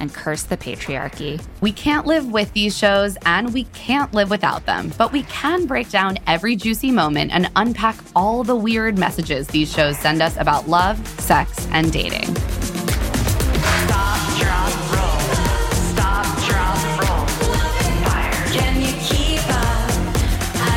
and curse the patriarchy. We can't live with these shows and we can't live without them, but we can break down every juicy moment and unpack all the weird messages these shows send us about love, sex, and dating. Stop, drop, roll. Stop, drop, roll. Fire. Can you keep up? I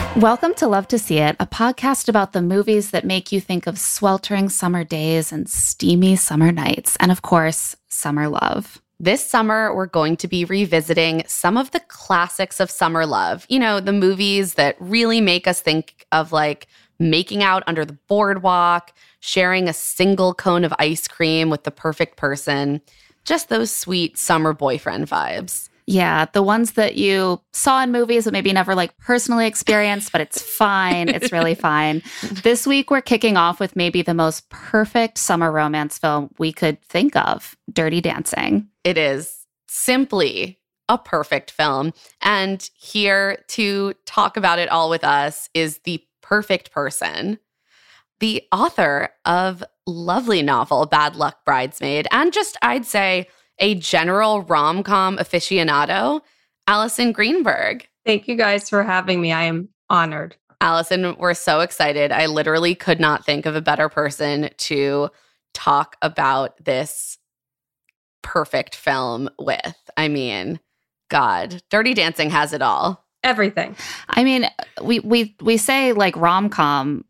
like love it. Welcome to Love to See It, a podcast about the movies that make you think of sweltering summer days and steamy summer nights, and of course, summer love. This summer, we're going to be revisiting some of the classics of summer love. You know, the movies that really make us think of, like, making out under the boardwalk, sharing a single cone of ice cream with the perfect person, just those sweet summer boyfriend vibes. Yeah, the ones that you saw in movies that maybe never, like, personally experienced, but it's fine. It's really fine. This week, we're kicking off with maybe the most perfect summer romance film we could think of, Dirty Dancing. It is simply a perfect film. And here to talk about it all with us is the perfect person, the author of lovely novel, Bad Luck Bridesmaid, and just, I'd say, a general rom-com aficionado, Allison Greenberg. Thank you guys for having me. I am honored. Allison, we're so excited. I literally could not think of a better person to talk about this perfect film with. I mean, God, Dirty Dancing has it all. Everything. I mean, we say, like, rom-com.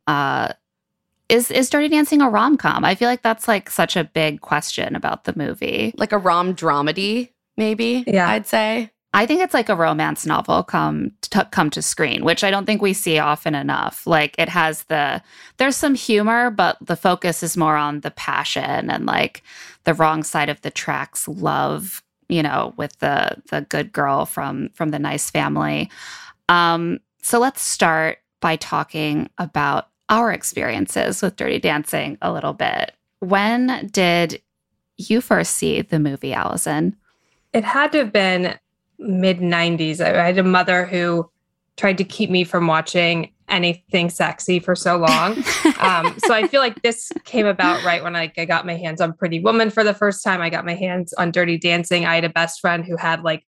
Is Dirty Dancing a rom-com? I feel like that's, like, such a big question about the movie. Like a rom-dramedy, maybe, yeah. I'd say. I think it's like a romance novel come to screen, which I don't think we see often enough. Like, it has there's some humor, but the focus is more on the passion and, like, the wrong side of the tracks love, you know, with the good girl from the nice family. So let's start by talking about our experiences with Dirty Dancing a little bit. When did you first see the movie, Allison? It had to have been mid-90s. I had a mother who tried to keep me from watching anything sexy for so long. So I feel like this came about right when I got my hands on Pretty Woman for the first time. I got my hands on Dirty Dancing. I had a best friend who had, like,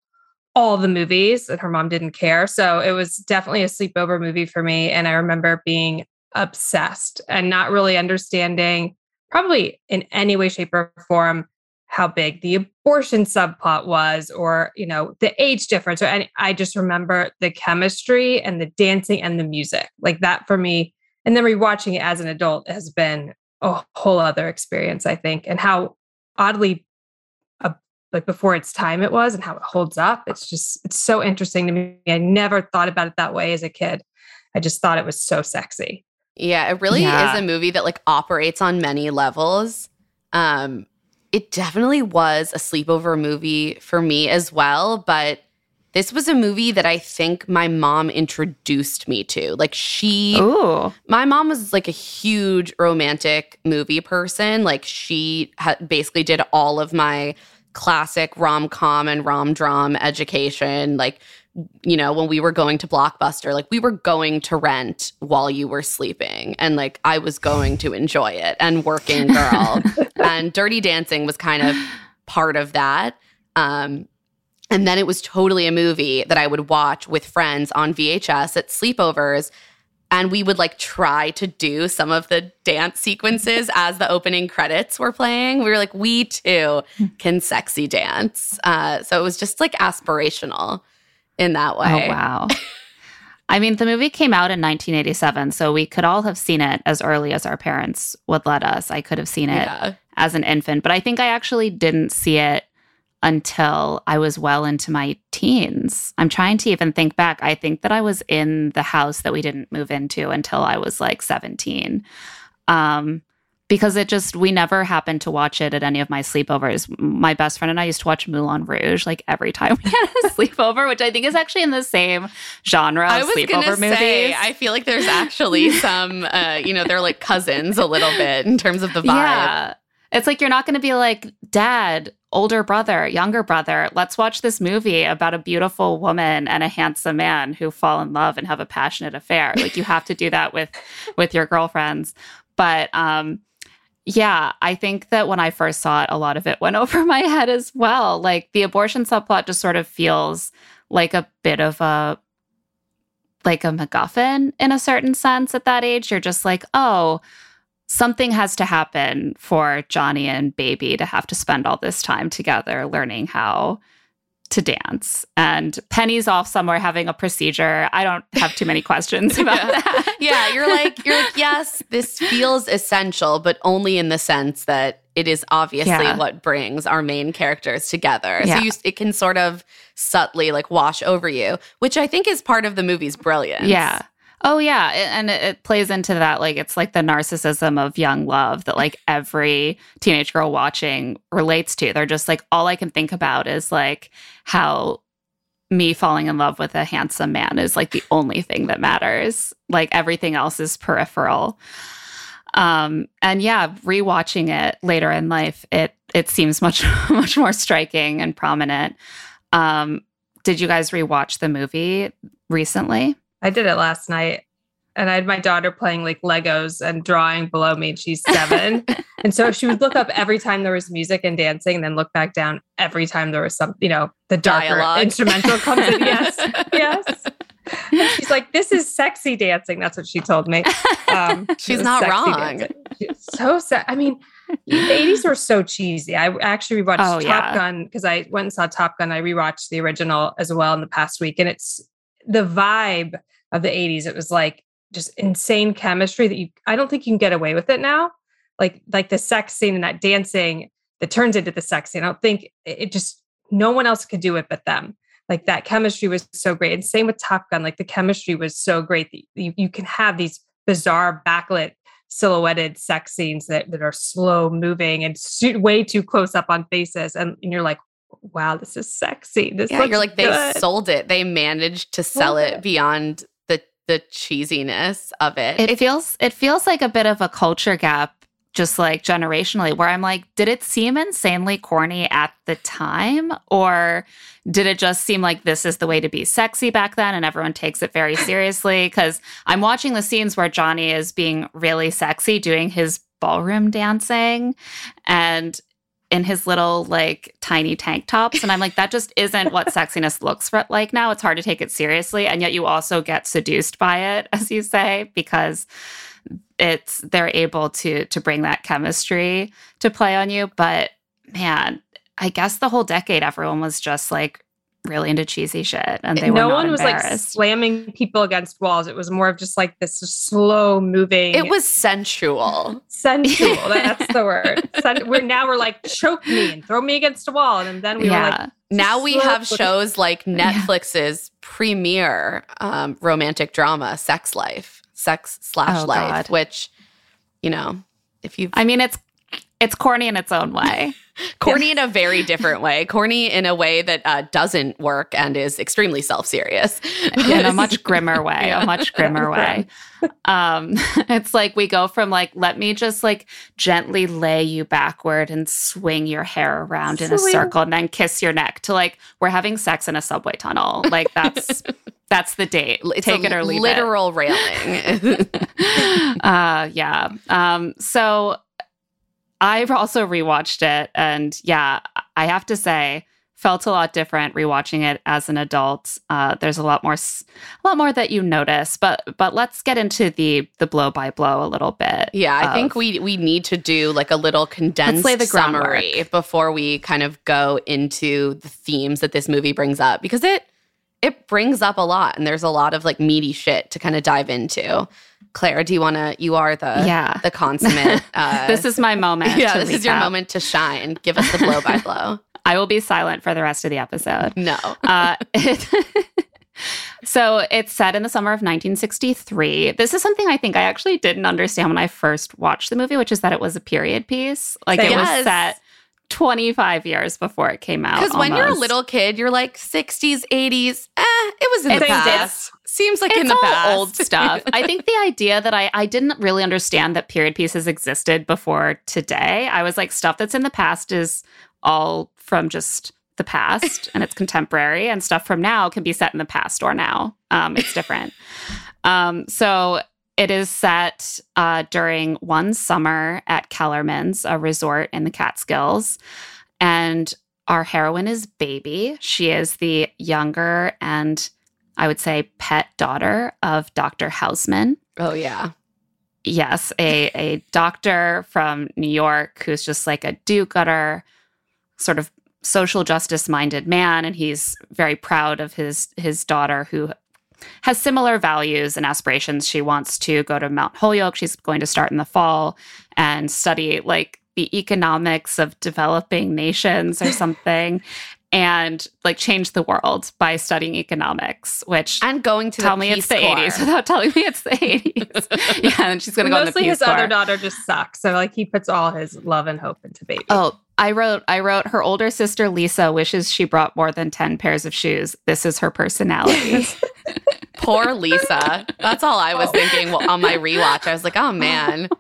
all the movies and her mom didn't care. So it was definitely a sleepover movie for me. And I remember being obsessed and not really understanding, probably in any way, shape, or form, how big the abortion subplot was, or, you know, the age difference. And I just remember the chemistry and the dancing and the music, like, that for me. And then rewatching it as an adult has been a whole other experience, I think, and how oddly, like, before its time it was and how it holds up. It's so interesting to me. I never thought about it that way as a kid. I just thought it was so sexy. Yeah, it really is a movie that, like, operates on many levels. It definitely was a sleepover movie for me as well, but this was a movie that I think my mom introduced me to. Like, my mom was, like, a huge romantic movie person. Like, she basically did all of my classic rom-com and rom-dram education, like, you know, when we were going to Blockbuster, like, we were going to rent while you were sleeping. And, like, I was going to enjoy it and Working Girl. And Dirty Dancing was kind of part of that. And then it was totally a movie that I would watch with friends on VHS at sleepovers. And we would, like, try to do some of the dance sequences as the opening credits were playing. We were like, we too can sexy dance. So it was just, like, aspirational in that way. Oh, wow. I mean, the movie came out in 1987, so we could all have seen it as early as our parents would let us. I could have seen it as an infant, but I think I actually didn't see it until I was well into my teens. I'm trying to even think back. I think that I was in the house that we didn't move into until I was, like, 17. because it just, we never happened to watch it at any of my sleepovers. My best friend and I used to watch Moulin Rouge like every time we had a sleepover, which I think is actually in the same genre of sleepover movies. I feel like there's actually some, they're like cousins a little bit in terms of the vibe. Yeah. It's like, you're not going to be like, dad, older brother, younger brother, let's watch this movie about a beautiful woman and a handsome man who fall in love and have a passionate affair. Like, you have to do that with your girlfriends. But I think that when I first saw it, a lot of it went over my head as well. Like, the abortion subplot just sort of feels like a bit of a MacGuffin in a certain sense at that age. You're just like, oh, something has to happen for Johnny and Baby to have to spend all this time together learning how to dance. And Penny's off somewhere having a procedure. I don't have too many questions about that. Yeah, you're like, yes, this feels essential, but only in the sense that it is obviously what brings our main characters together. Yeah. So it can sort of subtly like wash over you, which I think is part of the movie's brilliance. Yeah. Oh, yeah. And it plays into that, like, it's like the narcissism of young love that, like, every teenage girl watching relates to. They're just like, all I can think about is, like, how me falling in love with a handsome man is, like, the only thing that matters. Like, everything else is peripheral. Rewatching it later in life, it seems much, much more striking and prominent. Did you guys rewatch the movie recently? I did it last night, and I had my daughter playing like Legos and drawing below me, and she's 7. And so she would look up every time there was music and dancing, and then look back down every time there was some, the darker dialogue. Instrumental comes in. Yes. And she's like, this is sexy dancing. That's what she told me. She's not wrong. She's so sad. I mean, the 80s were so cheesy. I actually rewatched Top Gun, because I went and saw Top Gun. I rewatched the original as well in the past week, and it's the vibe of the 80s. It was like just insane chemistry that I don't think you can get away with it now. Like the sex scene and that dancing that turns into the sex scene. I don't think it just, no one else could do it but them. Like, that chemistry was so great. And same with Top Gun. Like, the chemistry was so great that you can have these bizarre backlit silhouetted sex scenes that are slow moving and way too close up on faces. And you're like, wow, this is sexy. You're like, they good. Sold it. They managed to sell it beyond the cheesiness of it. It feels like a bit of a culture gap, just like generationally, where I'm like, did it seem insanely corny at the time? Or did it just seem like this is the way to be sexy back then and everyone takes it very seriously? Because I'm watching the scenes where Johnny is being really sexy, doing his ballroom dancing, and in his little, like, tiny tank tops. And I'm like, that just isn't what sexiness looks like now. It's hard to take it seriously. And yet you also get seduced by it, as you say, because they're able to bring that chemistry to play on you. But, man, I guess the whole decade, everyone was just, like, really into cheesy shit. And they no one was like slamming people against walls. It was more of just like this slow moving. It was sensual. Sensual. That's the word. Now we're like, choke me and throw me against a wall. And then we were like, now we have shows like Netflix's premier romantic drama, Sex/Life, Sex/Life, which, if you, I mean, it's corny in its own way. Corny in a very different way. Corny in a way that doesn't work and is extremely self-serious. In a much grimmer way. Yeah. A much grimmer way. It's like we go from like, let me just like gently lay you backward and swing your hair around in a circle and then kiss your neck, to like, we're having sex in a subway tunnel. Like, that's... that's the date. It's take it or leave it. Literal railing. Yeah. So... I've also rewatched it, and I have to say, felt a lot different rewatching it as an adult. There's a lot more that you notice, but let's get into the blow by blow a little bit. Yeah, I think we need to do like a little condensed summary before we kind of go into the themes that this movie brings up, because it brings up a lot, and there's a lot of like meaty shit to kind of dive into. Claire, do you want to? You are the consummate. This is my moment. Yeah, this is your moment to shine. Give us the blow by blow. I will be silent for the rest of the episode. No. So it's set in the summer of 1963. This is something I think I actually didn't understand when I first watched the movie, which is that it was a period piece. Like it was set 25 years before it came out. Because when you're a little kid, you're like 60s, 80s. It was in the past. Seems like in the past. Old stuff. I think the idea that I didn't really understand that period pieces existed before today. I was like, stuff that's in the past is all from just the past and it's contemporary, and stuff from now can be set in the past or now. It's different. So it is set during one summer at Kellerman's, a resort in the Catskills. And our heroine is Baby. She is the younger and I would say pet daughter of Dr. Houseman. Oh, yeah. Yes, a doctor from New York who's just like a do-gooder, sort of social justice-minded man, and he's very proud of his daughter who has similar values and aspirations. She wants to go to Mount Holyoke. She's going to start in the fall and study, like, the economics of developing nations or something and, like, change the world by studying economics, which... And going to the Peace Corps. Tell me it's the 80s without telling me it's the 80s. Yeah, and she's going to go to the Peace Corps. Mostly his other daughter just sucks, so, like, he puts all his love and hope into Baby. Oh, I wrote, her older sister, Lisa, wishes she brought more than 10 pairs of shoes. This is her personality. Poor Lisa. That's all I was thinking on my rewatch. I was like, oh, man.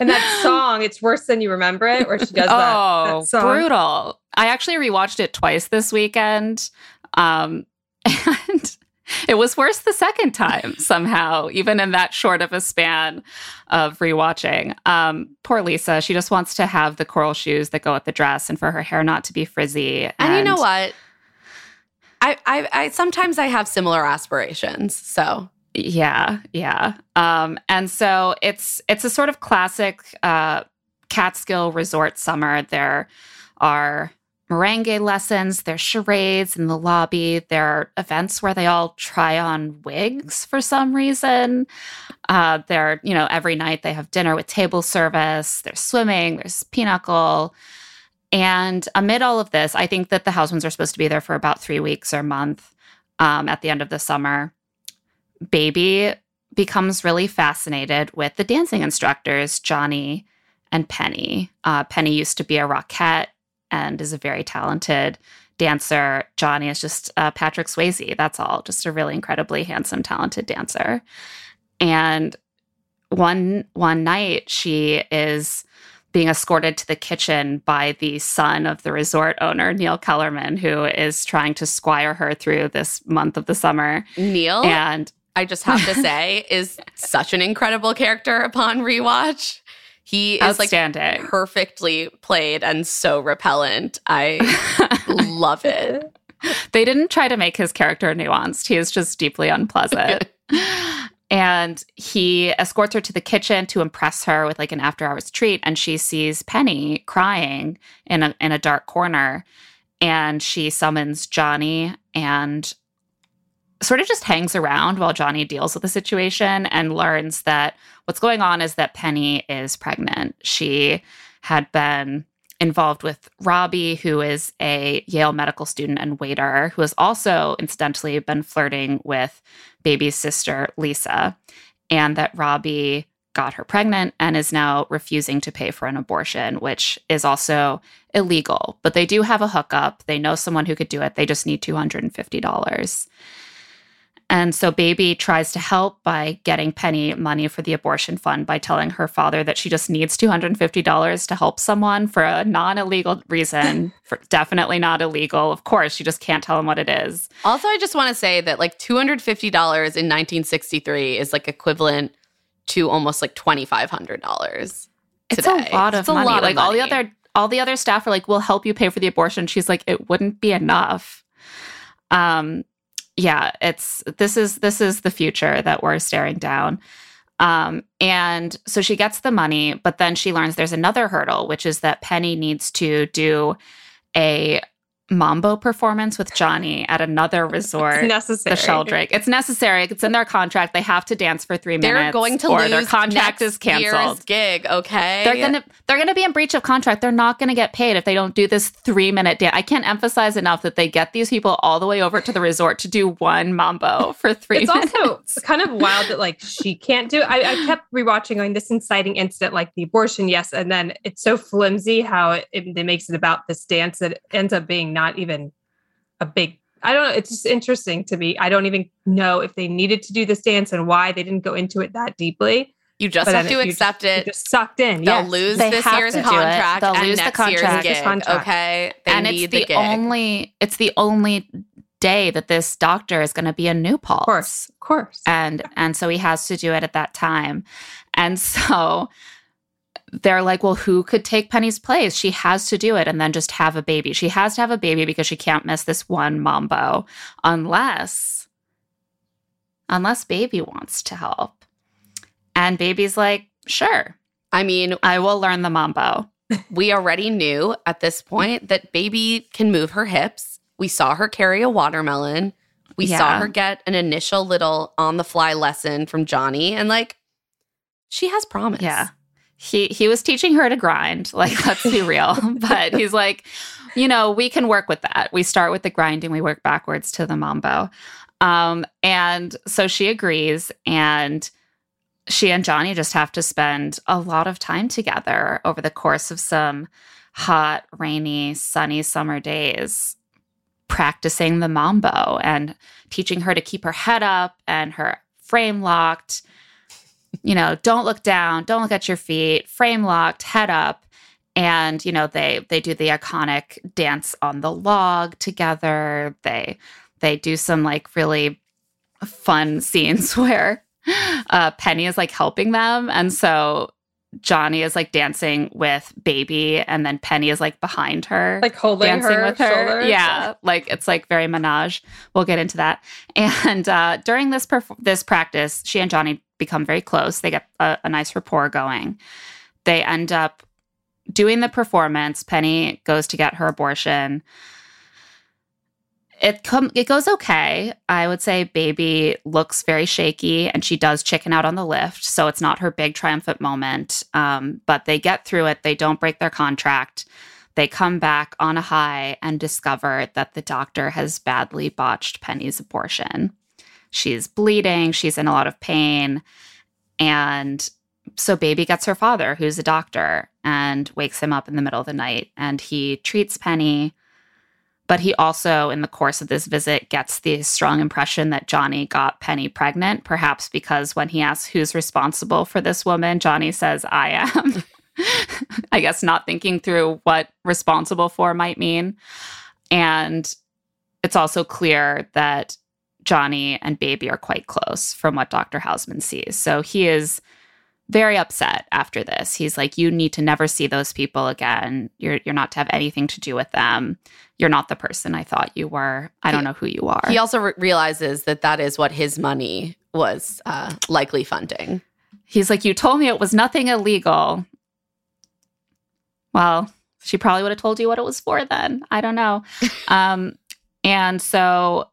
And that song, It's Worse Than You Remember It, where she does that song. Brutal. I actually rewatched it twice this weekend. And it was worse the second time somehow, even in that short of a span of rewatching. Poor Lisa. She just wants to have the coral shoes that go with the dress and for her hair not to be frizzy. And you know what? I sometimes I have similar aspirations, so... Yeah. And so it's a sort of classic Catskill resort summer. There are merengue lessons, there's charades in the lobby, there are events where they all try on wigs for some reason. There, you know, every night they have dinner with table service, there's swimming, there's pinochle. And amid all of this, I think that the Housemans are supposed to be there for about 3 weeks or a month at the end of the summer. Baby becomes really fascinated with the dancing instructors, Johnny and Penny. Penny used to be a rockette and is a very talented dancer. Johnny is just Patrick Swayze, that's all. Just a really incredibly handsome, talented dancer. And one night, she is being escorted to the kitchen by the son of the resort owner, Neil Kellerman, who is trying to squire her through this month of the summer. Neil? And I just have to say, is such an incredible character upon rewatch. He is like perfectly played and so repellent. I love it. They didn't try to make his character nuanced. He is just deeply unpleasant. And he escorts her to the kitchen to impress her with like an after-hours treat. And she sees Penny crying in a dark corner. And she summons Johnny and sort of just hangs around while Johnny deals with the situation and learns that what's going on is that Penny is pregnant. She had been involved with Robbie, who is a Yale medical student and waiter, who has also incidentally been flirting with Baby's sister, Lisa, and that Robbie got her pregnant and is now refusing to pay for an abortion, which is also illegal. But they do have a hookup. They know someone who could do it. They just need $250. And so Baby tries to help by getting Penny money for the abortion fund by telling her father that she just needs $250 to help someone for a non-illegal reason, for definitely not illegal. Of course, she just can't tell him what it is. Also, I just want to say that like $250 in 1963 is like equivalent to almost like $2,500 today. It's a lot of money. Like all the other staff are like, we'll help you pay for the abortion. She's like, it wouldn't be enough. Yeah, this is the future that we're staring down. And so she gets the money, but then she learns there's another hurdle, which is that Penny needs to do a mambo performance with Johnny at another resort. It's necessary. The Sheldrake. It's necessary. It's in their contract. They have to dance for 3 minutes. They're going to lose their contract is canceled. Year's gig, okay? They're gonna be in breach of contract. They're not gonna get paid if they don't do this 3 minute dance. I can't emphasize enough that they get these people all the way over to the resort to do one mambo for three minutes. It's also kind of wild that like she can't do it. I kept rewatching going this inciting incident like the abortion, yes, and then it's so flimsy how it makes it about this dance that ends up being not even a big, I don't know. It's just interesting to me. I don't even know if they needed to do this dance and why they didn't go into it that deeply. You just have to accept it. Just sucked in. They'll lose this year's contract. They'll lose the contract. Okay. And it's the only day that this doctor is going to be in New Paltz. Of course. And so he has to do it at that time. And so they're like, well, who could take Penny's place? She has to do it and then just have a baby. She has to have a baby because she can't miss this one mambo unless baby wants to help. And baby's like, sure. I mean, I will learn the mambo. We already knew at this point that baby can move her hips. We saw her carry a watermelon. We saw her get an initial little on-the-fly lesson from Johnny. And like, she has promise. Yeah. He was teaching her to grind, like, let's be real. But he's like, you know, we can work with that. We start with the grinding. We work backwards to the mambo. And so she agrees. And she and Johnny just have to spend a lot of time together over the course of some hot, rainy, sunny summer days, practicing the mambo and teaching her to keep her head up and her frame locked. You know, don't look down, don't look at your feet, frame locked, head up. And, you know, they do the iconic dance on the log together. They do some, like, really fun scenes where Penny is, like, helping them. And so Johnny is, like, dancing with baby, and then Penny is, like, behind her. Like, holding her shoulders. Yeah, like, it's, like, very menage. We'll get into that. And during this practice, she and Johnny become very close. They get a nice rapport going. They end up doing the performance. Penny goes to get her abortion. It goes okay. I would say baby looks very shaky, and she does chicken out on the lift, so it's not her big triumphant moment. But they get through it. They don't break their contract. They come back on a high and discover that the doctor has badly botched Penny's abortion. She's bleeding. She's in a lot of pain. And so baby gets her father, who's a doctor, and wakes him up in the middle of the night. And he treats Penny. But he also, in the course of this visit, gets the strong impression that Johnny got Penny pregnant, perhaps because when he asks who's responsible for this woman, Johnny says, I am. I guess not thinking through what responsible for might mean. And it's also clear that Johnny and baby are quite close from what Dr. Hausman sees. So he is very upset after this. He's like, you need to never see those people again. You're not to have anything to do with them. You're not the person I thought you were. I don't know who you are. He also realizes that is what his money was likely funding. He's like, you told me it was nothing illegal. Well, she probably would have told you what it was for then. I don't know. And so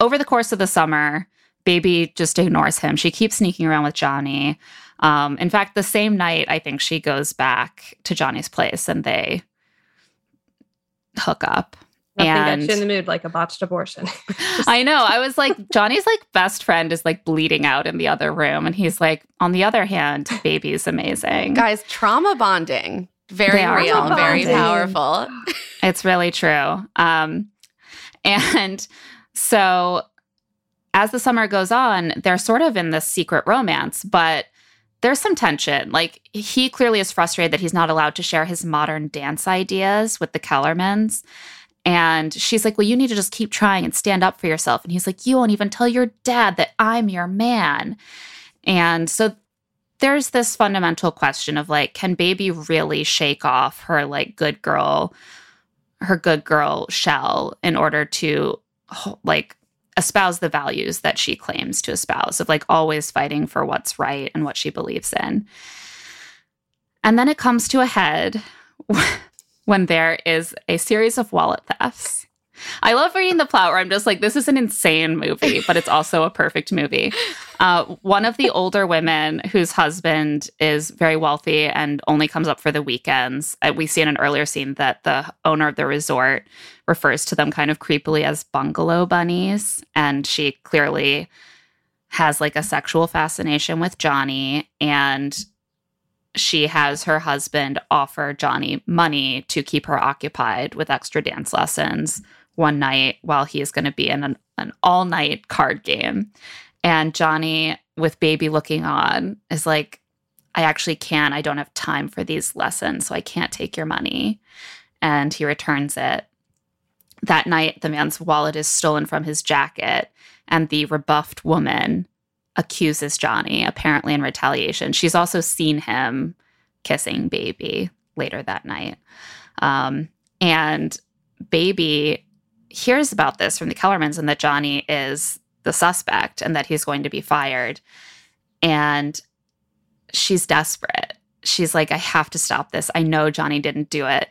over the course of the summer, baby just ignores him. She keeps sneaking around with Johnny. In fact, the same night, I think she goes back to Johnny's place and they hook up. Nothing gets you in the mood like a botched abortion. I know. I was like, Johnny's like best friend is like bleeding out in the other room. And he's like, on the other hand, baby's amazing. Guys, trauma bonding. Very real, very powerful. It's really true. And so as the summer goes on, they're sort of in this secret romance, but there's some tension. Like, he clearly is frustrated that he's not allowed to share his modern dance ideas with the Kellermans. And she's like, well, you need to just keep trying and stand up for yourself. And he's like, you won't even tell your dad that I'm your man. And so there's this fundamental question of, like, can baby really shake off her, like, good girl shell in order to, like, espouse the values that she claims to espouse of, like, always fighting for what's right and what she believes in. And then it comes to a head when there is a series of wallet thefts. I love reading the plot where I'm just like, this is an insane movie, but it's also a perfect movie. One of the older women whose husband is very wealthy and only comes up for the weekends. We see in an earlier scene that the owner of the resort refers to them kind of creepily as bungalow bunnies. And she clearly has like a sexual fascination with Johnny, and she has her husband offer Johnny money to keep her occupied with extra dance lessons one night while he is going to be in an all-night card game. And Johnny, with baby looking on, is like, I actually can't. I don't have time for these lessons, so I can't take your money. And he returns it. That night, the man's wallet is stolen from his jacket, and the rebuffed woman accuses Johnny, apparently in retaliation. She's also seen him kissing baby later that night. And baby hears about this from the Kellerman's and that Johnny is the suspect and that he's going to be fired. And she's desperate. She's like, I have to stop this. I know Johnny didn't do it.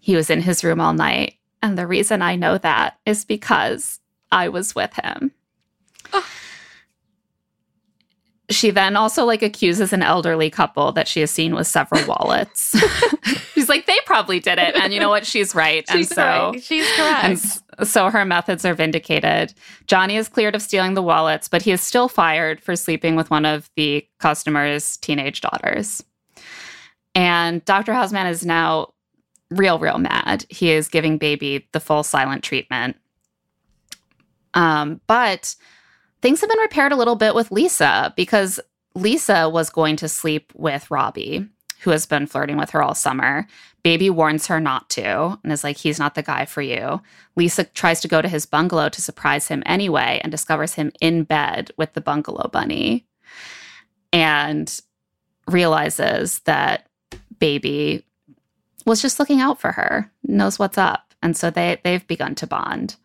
He was in his room all night. And the reason I know that is because I was with him. Oh. She then also, like, accuses an elderly couple that she has seen with several wallets. She's like, they probably did it. And you know what? She's right. She's correct. And so her methods are vindicated. Johnny is cleared of stealing the wallets, but he is still fired for sleeping with one of the customer's teenage daughters. And Dr. Hausman is now real, real mad. He is giving baby the full silent treatment. But things have been repaired a little bit with Lisa, because Lisa was going to sleep with Robbie, who has been flirting with her all summer. Baby warns her not to and is like, he's not the guy for you. Lisa tries to go to his bungalow to surprise him anyway and discovers him in bed with the bungalow bunny and realizes that baby was just looking out for her, knows what's up. And so they've begun to bond.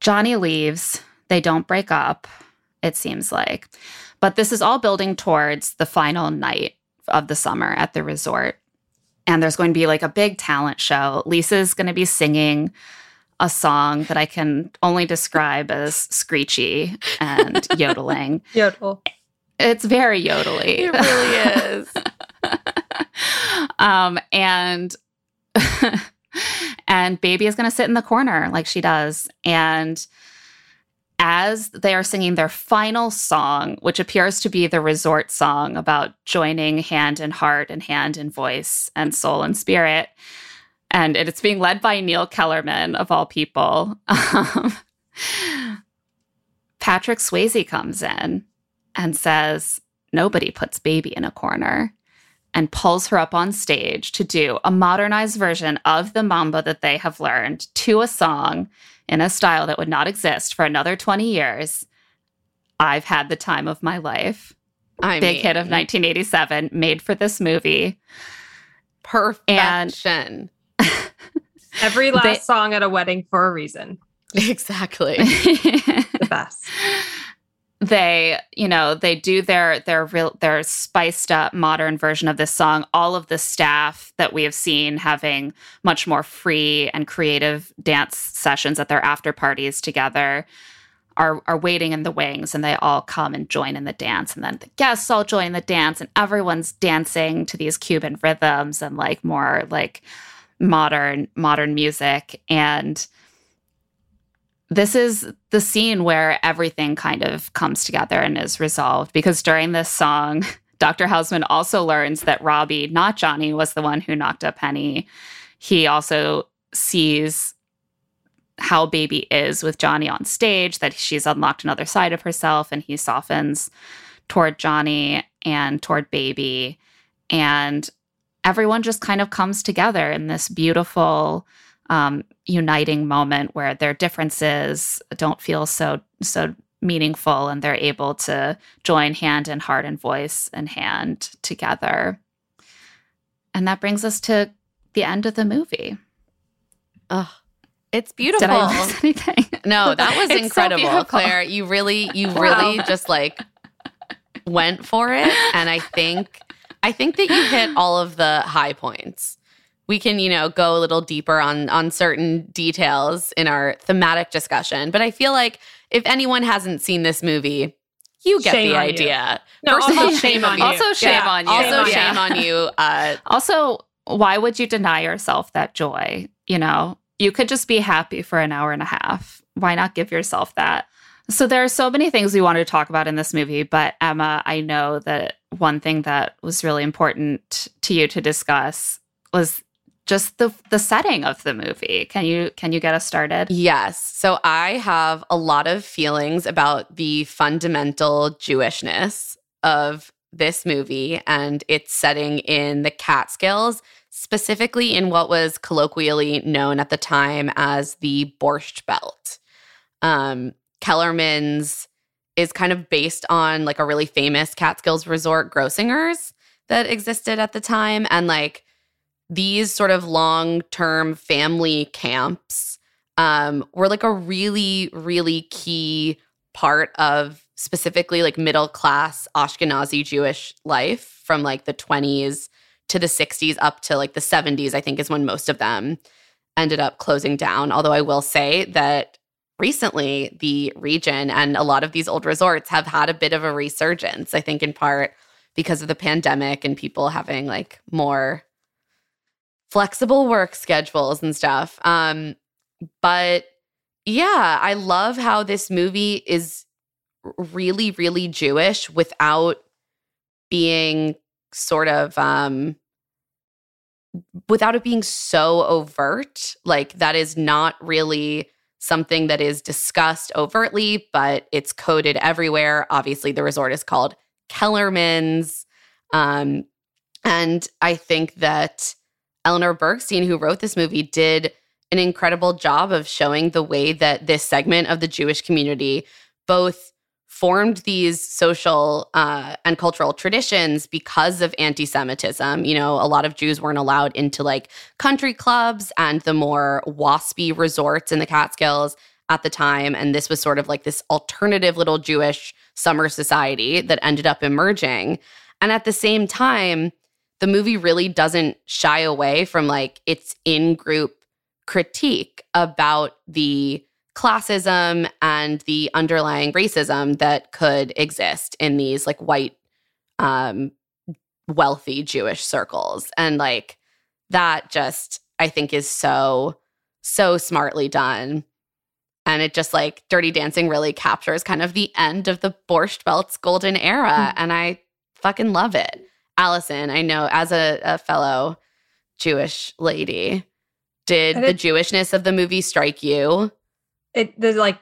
Johnny leaves. They don't break up, it seems like. But this is all building towards the final night of the summer at the resort. And there's going to be like a big talent show. Lisa's going to be singing a song that I can only describe as screechy and yodeling. Yodel. It's very yodely. It really is. And baby is going to sit in the corner like she does. And as they are singing their final song, which appears to be the resort song about joining hand and heart and hand and voice and soul and spirit, and it's being led by Neil Kellerman, of all people, Patrick Swayze comes in and says, nobody puts baby in a corner, and pulls her up on stage to do a modernized version of the mambo that they have learned to a song in a style that would not exist for another 20 years, I've Had the Time of My Life. Big hit of 1987, made for this movie. Perfection. Every last song at a wedding for a reason. Exactly. The best. They do their spiced up modern version of this song. All of the staff that we have seen having much more free and creative dance sessions at their after parties together are waiting in the wings, and they all come and join in the dance. And then the guests all join the dance, and everyone's dancing to these Cuban rhythms and like more like modern music. And this is the scene where everything kind of comes together and is resolved, because during this song, Dr. Hausman also learns that Robbie, not Johnny, was the one who knocked up Penny. He also sees how baby is with Johnny on stage, that she's unlocked another side of herself, and he softens toward Johnny and toward baby. And everyone just kind of comes together in this beautiful uniting moment where their differences don't feel so meaningful, and they're able to join hand and heart and voice and hand together. And that brings us to the end of the movie. Oh, it's beautiful. Did I miss anything? No, that was incredible, so Claire. You really just like went for it. And I think that you hit all of the high points. we can, you know, go a little deeper on certain details in our thematic discussion. But I feel like if anyone hasn't seen this movie, you get shame the idea. No, first also of all, shame on you. Also shame yeah. on you. Also shame on you. Also, why would you deny yourself that joy? You know, you could just be happy for an hour and a half. Why not give yourself that? So there are so many things we want to talk about in this movie, but Emma, I know that one thing that was really important to you to discuss was just the setting of the movie. Can you get us started? Yes. So I have a lot of feelings about the fundamental Jewishness of this movie and its setting in the Catskills, specifically in what was colloquially known at the time as the Borscht Belt. Kellerman's is kind of based on like a really famous Catskills resort, Grossinger's, that existed at the time. And like these sort of long-term family camps were like a really, really key part of specifically like middle-class Ashkenazi Jewish life from like the 20s to the 60s up to like the 70s, I think is when most of them ended up closing down. Although I will say that recently, the region and a lot of these old resorts have had a bit of a resurgence, I think in part because of the pandemic and people having like more flexible work schedules and stuff. But yeah, I love how this movie is really, really Jewish without being sort of without it being so overt. Like that is not really something that is discussed overtly, but it's coded everywhere. Obviously, the resort is called Kellerman's. And I think that Eleanor Bergstein, who wrote this movie, did an incredible job of showing the way that this segment of the Jewish community both formed these social and cultural traditions because of anti-Semitism. You know, a lot of Jews weren't allowed into like country clubs and the more waspy resorts in the Catskills at the time. And this was sort of like this alternative little Jewish summer society that ended up emerging. And at the same time, the movie really doesn't shy away from like its in-group critique about the classism and the underlying racism that could exist in these like white, wealthy Jewish circles. And like that just, I think is so, so smartly done. And it just like Dirty Dancing really captures kind of the end of the Borscht Belt's golden era. Mm-hmm. And I fucking love it. Allison, I know as a fellow Jewish lady, did the Jewishness of the movie strike you? There's like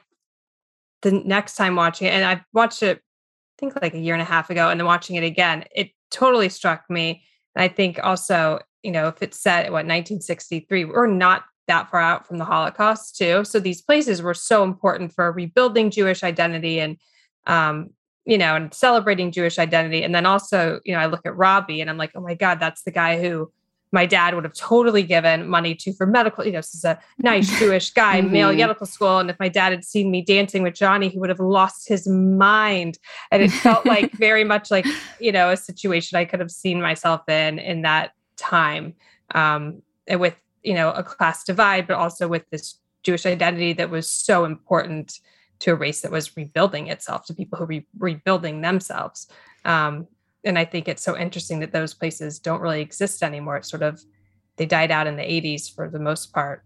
the next time watching it, and I watched it, I think like a year and a half ago, and then watching it again, it totally struck me. And I think also, you know, if it's set at 1963, we're not that far out from the Holocaust too. So these places were so important for rebuilding Jewish identity and, you know, and celebrating Jewish identity. And then also, you know, I look at Robbie and I'm like, oh my God, that's the guy who my dad would have totally given money to for medical, you know, this is a nice Jewish guy, mm-hmm. male medical school. And if my dad had seen me dancing with Johnny, he would have lost his mind. And it felt like very much like, you know, a situation I could have seen myself in that time and with, you know, a class divide, but also with this Jewish identity that was so important to a race that was rebuilding itself, to people who were rebuilding themselves. And I think it's so interesting that those places don't really exist anymore. It's sort of, they died out in the 80s for the most part,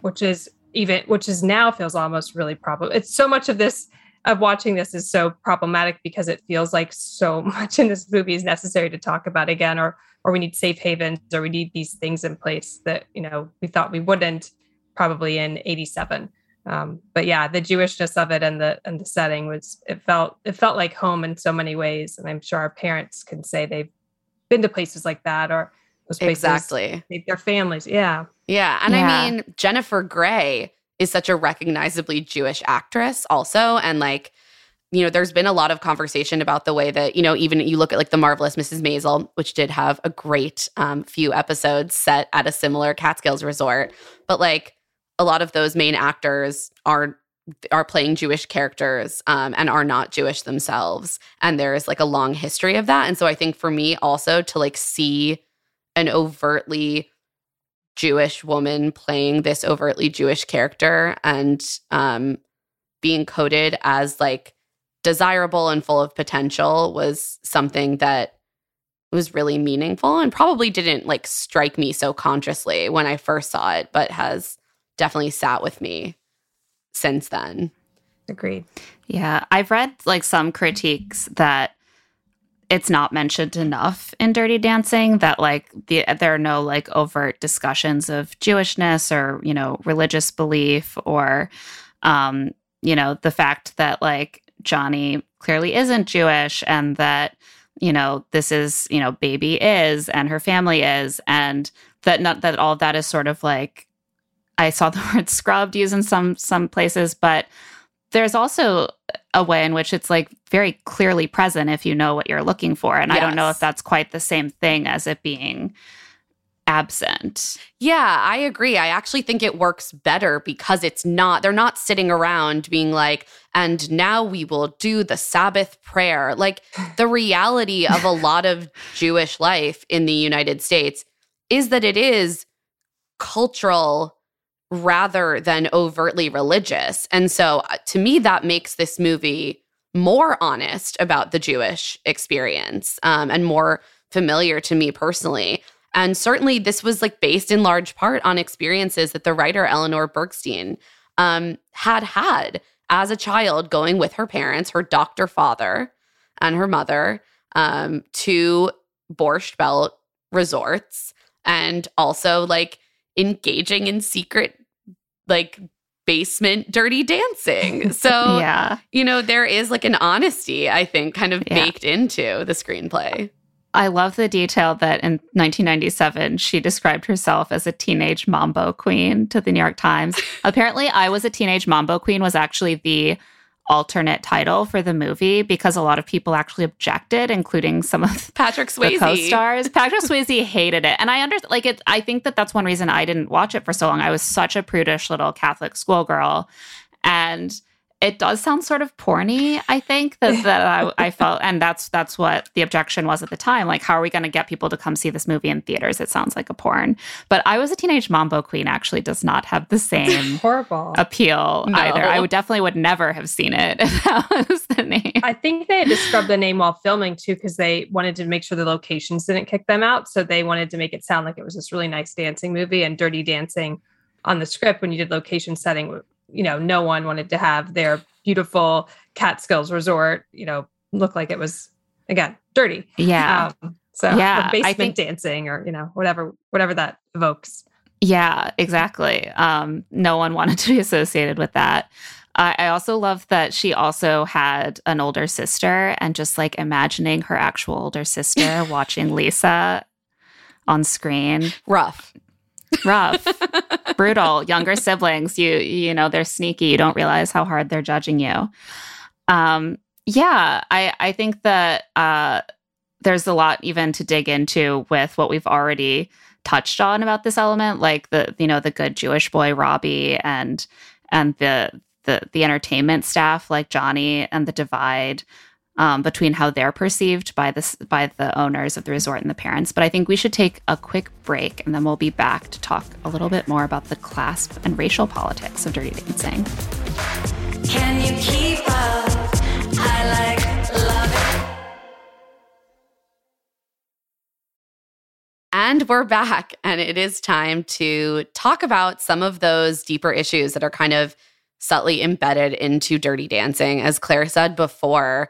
which is now feels almost really problematic. It's so much of this, of watching this is so problematic because it feels like so much in this movie is necessary to talk about again, or we need safe havens, or we need these things in place that, you know, we thought we wouldn't probably in 87. But yeah, the Jewishness of it and the setting was, it felt like home in so many ways. And I'm sure our parents can say they've been to places like that or those places. Exactly. Their families. Yeah. Yeah. And yeah. I mean, Jennifer Grey is such a recognizably Jewish actress also. And like, you know, there's been a lot of conversation about the way that, you know, even you look at like The Marvelous Mrs. Maisel, which did have a great few episodes set at a similar Catskills resort, but like, a lot of those main actors are playing Jewish characters and are not Jewish themselves. And there is like a long history of that. And so I think for me also to like see an overtly Jewish woman playing this overtly Jewish character and being coded as like desirable and full of potential was something that was really meaningful and probably didn't like strike me so consciously when I first saw it, but has definitely sat with me since then. Agreed. Yeah. I've read like some critiques that it's not mentioned enough in Dirty Dancing, that like there are no like overt discussions of Jewishness or, you know, religious belief or, you know, the fact that like Johnny clearly isn't Jewish and that, you know, this is, you know, Baby is and her family is, and that not that all that is sort of like, I saw the word scrubbed used in some places, but there's also a way in which it's like very clearly present if you know what you're looking for. And yes. I don't know if that's quite the same thing as it being absent. Yeah, I agree. I actually think it works better because it's not, they're not sitting around being like, and now we will do the Sabbath prayer. Like the reality of a lot of Jewish life in the United States is that it is cultural rather than overtly religious. And so to me, that makes this movie more honest about the Jewish experience and more familiar to me personally. And certainly this was like based in large part on experiences that the writer Eleanor Bergstein had as a child, going with her parents, her doctor father and her mother, to Borscht Belt resorts, and also like engaging in secret like basement dirty dancing. So, yeah. You know, there is like an honesty, I think, kind of baked into the screenplay. I love the detail that in 1997, she described herself as a teenage mambo queen to the New York Times. Apparently, I Was a Teenage Mambo Queen was actually the alternate title for the movie because a lot of people actually objected, including some of Patrick Swayze. The co-stars. Patrick Swayze hated it. And I understand, like, it. I think that that's one reason I didn't watch it for so long. I was such a prudish little Catholic schoolgirl. And it does sound sort of porny, I think, that I felt. And that's what the objection was at the time. Like, how are we going to get people to come see this movie in theaters? It sounds like a porn. But I Was a Teenage Mambo Queen actually does not have the same horrible appeal either. I would never have seen it if that was the name. I think they had to scrub the name while filming, too, because they wanted to make sure the locations didn't kick them out. So they wanted to make it sound like it was this really nice dancing movie. And Dirty Dancing on the script, when you did location setting, you know, no one wanted to have their beautiful Catskills resort, you know, look like it was, again, dirty. Yeah. Basement dancing or, you know, whatever that evokes. Yeah, exactly. No one wanted to be associated with that. I also love that she also had an older sister, and just like imagining her actual older sister watching Lisa on screen. Rough, brutal. Younger siblings, you know, they're sneaky. You don't realize how hard they're judging you. I think that there's a lot even to dig into with what we've already touched on about this element, like the, you know, the good Jewish boy Robbie and the entertainment staff like Johnny, and the divide between how they're perceived by the owners of the resort and the parents. But I think we should take a quick break, and then we'll be back to talk a little bit more about the class and racial politics of Dirty Dancing. Can you keep up? I love it. And we're back, and it is time to talk about some of those deeper issues that are kind of subtly embedded into Dirty Dancing. As Claire said before,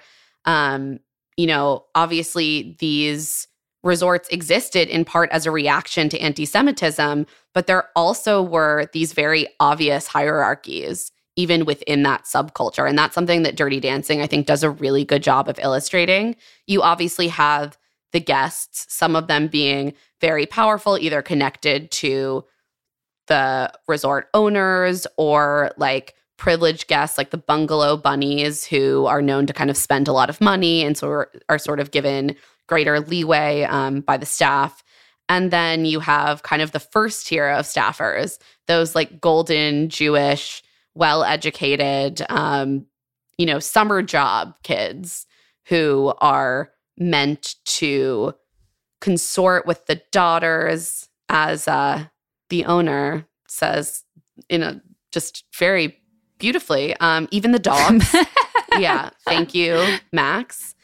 you know, obviously these resorts existed in part as a reaction to anti-Semitism, but there also were these very obvious hierarchies even within that subculture. And that's something that Dirty Dancing, I think, does a really good job of illustrating. You obviously have the guests, some of them being very powerful, either connected to the resort owners or like privileged guests like the bungalow bunnies, who are known to kind of spend a lot of money and so are sort of given greater leeway by the staff. And then you have kind of the first tier of staffers, those like golden Jewish, well-educated, you know, summer job kids who are meant to consort with the daughters as the owner says in a just very beautifully, even the dogs. Yeah. Thank you, Max.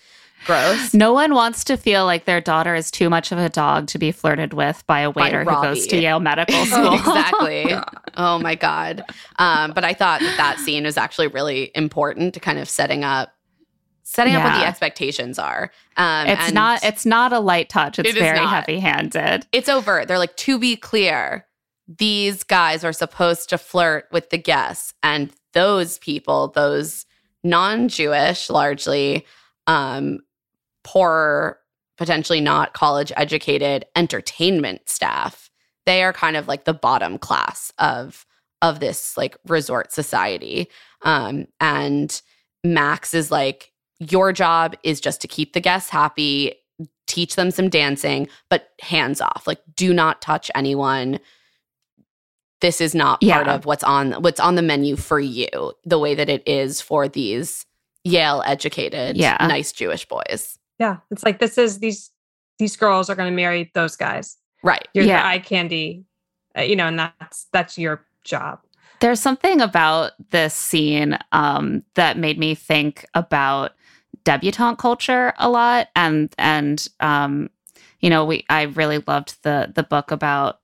Gross. No one wants to feel like their daughter is too much of a dog to be flirted with by a waiter who goes to Yale Medical School. Oh, exactly. Oh, my God. But I thought that scene was actually really important to kind of setting up what the expectations are. It's not a light touch. It's very heavy-handed. It's overt. They're like, to be clear, these guys are supposed to flirt with the guests. And those people, those non-Jewish, largely poor, potentially not college-educated entertainment staff, they are kind of like the bottom class of this like resort society. And Max is like, your job is just to keep the guests happy, teach them some dancing, but hands off. Like, do not touch anyone. This is not part of what's on the menu for you, the way that it is for these Yale-educated, nice Jewish boys. Yeah, it's like this is these girls are going to marry those guys, right? You're the eye candy, and that's your job. There's something about this scene that made me think about debutante culture a lot, I really loved the book about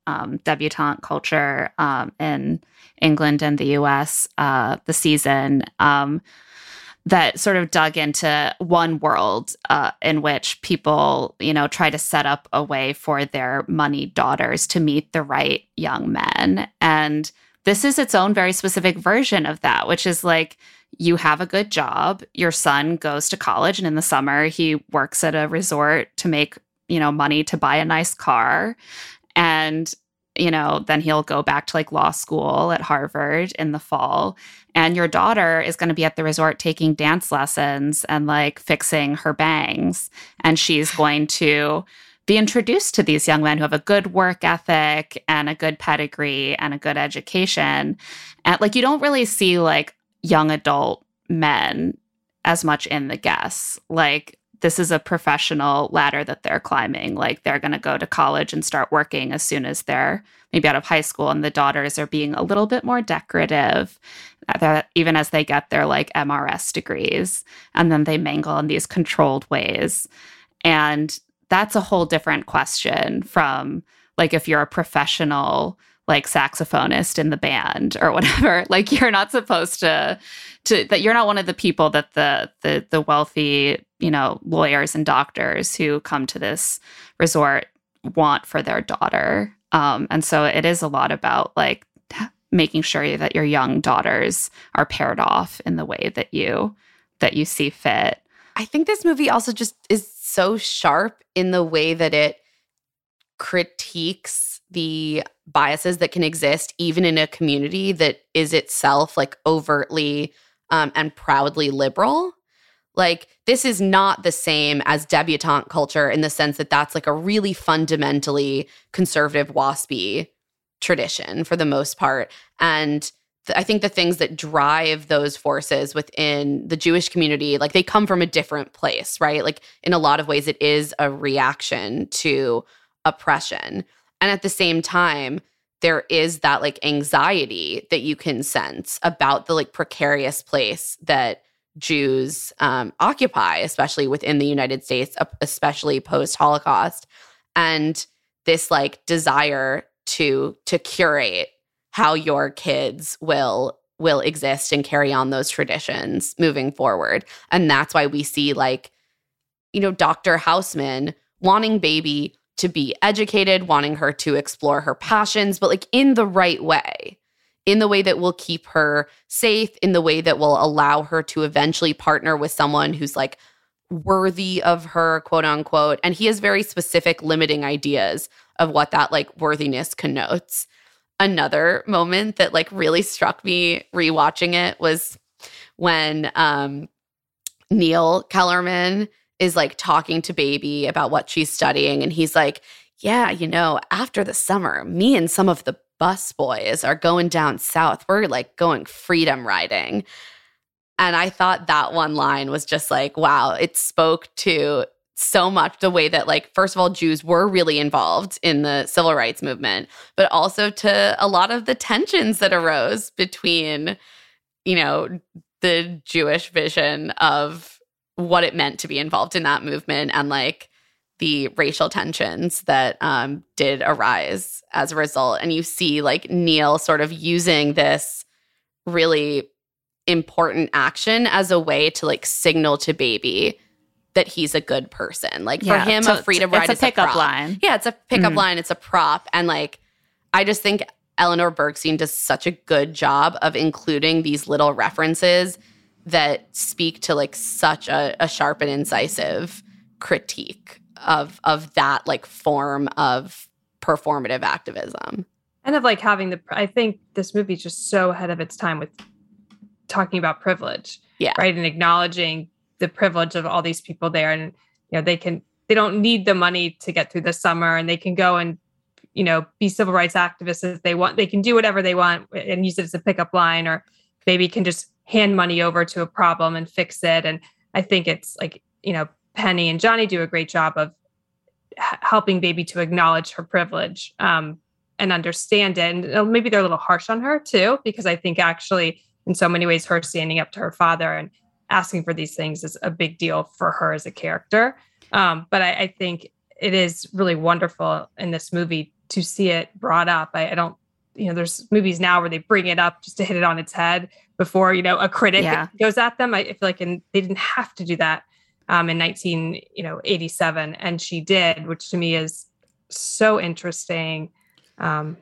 debutante culture in England and the U.S. The season that sort of dug into one world in which people, try to set up a way for their moneyed daughters to meet the right young men. And this is its own very specific version of that, which is like, you have a good job, your son goes to college, and in the summer he works at a resort to make money to buy a nice car. And, then he'll go back to like law school at Harvard in the fall. And your daughter is going to be at the resort taking dance lessons and like fixing her bangs. And she's going to be introduced to these young men who have a good work ethic and a good pedigree and a good education. And like, you don't really see like young adult men as much in the guests. Like, this is a professional ladder that they're climbing. Like, they're going to go to college and start working as soon as they're maybe out of high school. And the daughters are being a little bit more decorative, even as they get their like MRS degrees. And then they mingle in these controlled ways. And that's a whole different question from like, if you're a professional like saxophonist in the band or whatever, like you're not supposed to that you're not one of the people that the wealthy, lawyers and doctors who come to this resort want for their daughter. And so it is a lot about like making sure that your young daughters are paired off in the way that you see fit. I think this movie also just is so sharp in the way that it critiques the biases that can exist even in a community that is itself like overtly and proudly liberal. Like, this is not the same as debutante culture in the sense that that's like a really fundamentally conservative WASPy tradition for the most part. And I think the things that drive those forces within the Jewish community, like, they come from a different place, right? Like, in a lot of ways, it is a reaction to oppression. And at the same time, there is that like anxiety that you can sense about the like precarious place that Jews occupy, especially within the United States, especially post-Holocaust, and this like desire to curate how your kids will exist and carry on those traditions moving forward. And that's why we see like, Dr. Houseman wanting Baby to be educated, wanting her to explore her passions, but like in the right way. In the way that will keep her safe, in the way that will allow her to eventually partner with someone who's like worthy of her, quote unquote. And he has very specific limiting ideas of what that like worthiness connotes. Another moment that like really struck me rewatching it was when Neil Kellerman is like talking to Baby about what she's studying. And he's like, yeah, after the summer, me and some of the bus boys are going down south. We're like going freedom riding. And I thought that one line was just like, wow, it spoke to so much the way that, like, first of all, Jews were really involved in the civil rights movement, but also to a lot of the tensions that arose between, you know, the Jewish vision of what it meant to be involved in that movement and, like, the racial tensions that did arise as a result. And you see, like, Neil sort of using this really important action as a way to, like, signal to Baby that he's a good person. Like, for him, a freedom ride is a pickup line. Yeah, it's a pickup line. It's a prop. And, like, I just think Eleanor Bergstein does such a good job of including these little references that speak to, like, such a sharp and incisive critique of that, like, form of performative activism. And of, like, having the, I think this movie's just so ahead of its time with talking about privilege. Yeah. Right. And acknowledging the privilege of all these people there. And, you know, they don't need the money to get through the summer, and they can go and, you know, be civil rights activists if they want. They can do whatever they want and use it as a pickup line, or Baby can just hand money over to a problem and fix it. And I think it's, like, you know, Penny and Johnny do a great job of helping Baby to acknowledge her privilege and understand it. And maybe they're a little harsh on her too, because I think actually in so many ways her standing up to her father and asking for these things is a big deal for her as a character. But I think it is really wonderful in this movie to see it brought up. I don't, you know, there's movies now where they bring it up just to hit it on its head before, you know, a critic goes at them. I feel like they didn't have to do that in 1987, and she did, which to me is so interesting. And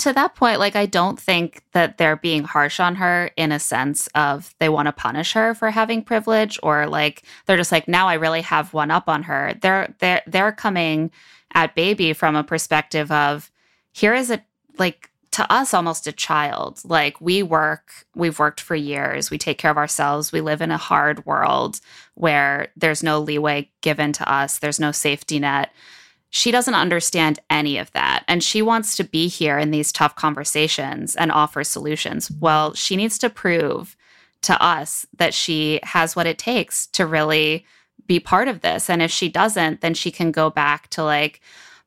to that point, like, I don't think that they're being harsh on her in a sense of they want to punish her for having privilege, or, like, they're just like, now I really have one up on her. They're coming at Baby from a perspective of, here is a, like, to us almost a child. Like, we've worked for years, we take care of ourselves, we live in a hard world where there's no leeway given to us, there's no safety net. She doesn't understand any of that, and she wants to be here in these tough conversations and offer solutions. Well, she needs to prove to us that she has what it takes to really be part of this. And if she doesn't, then she can go back to, like,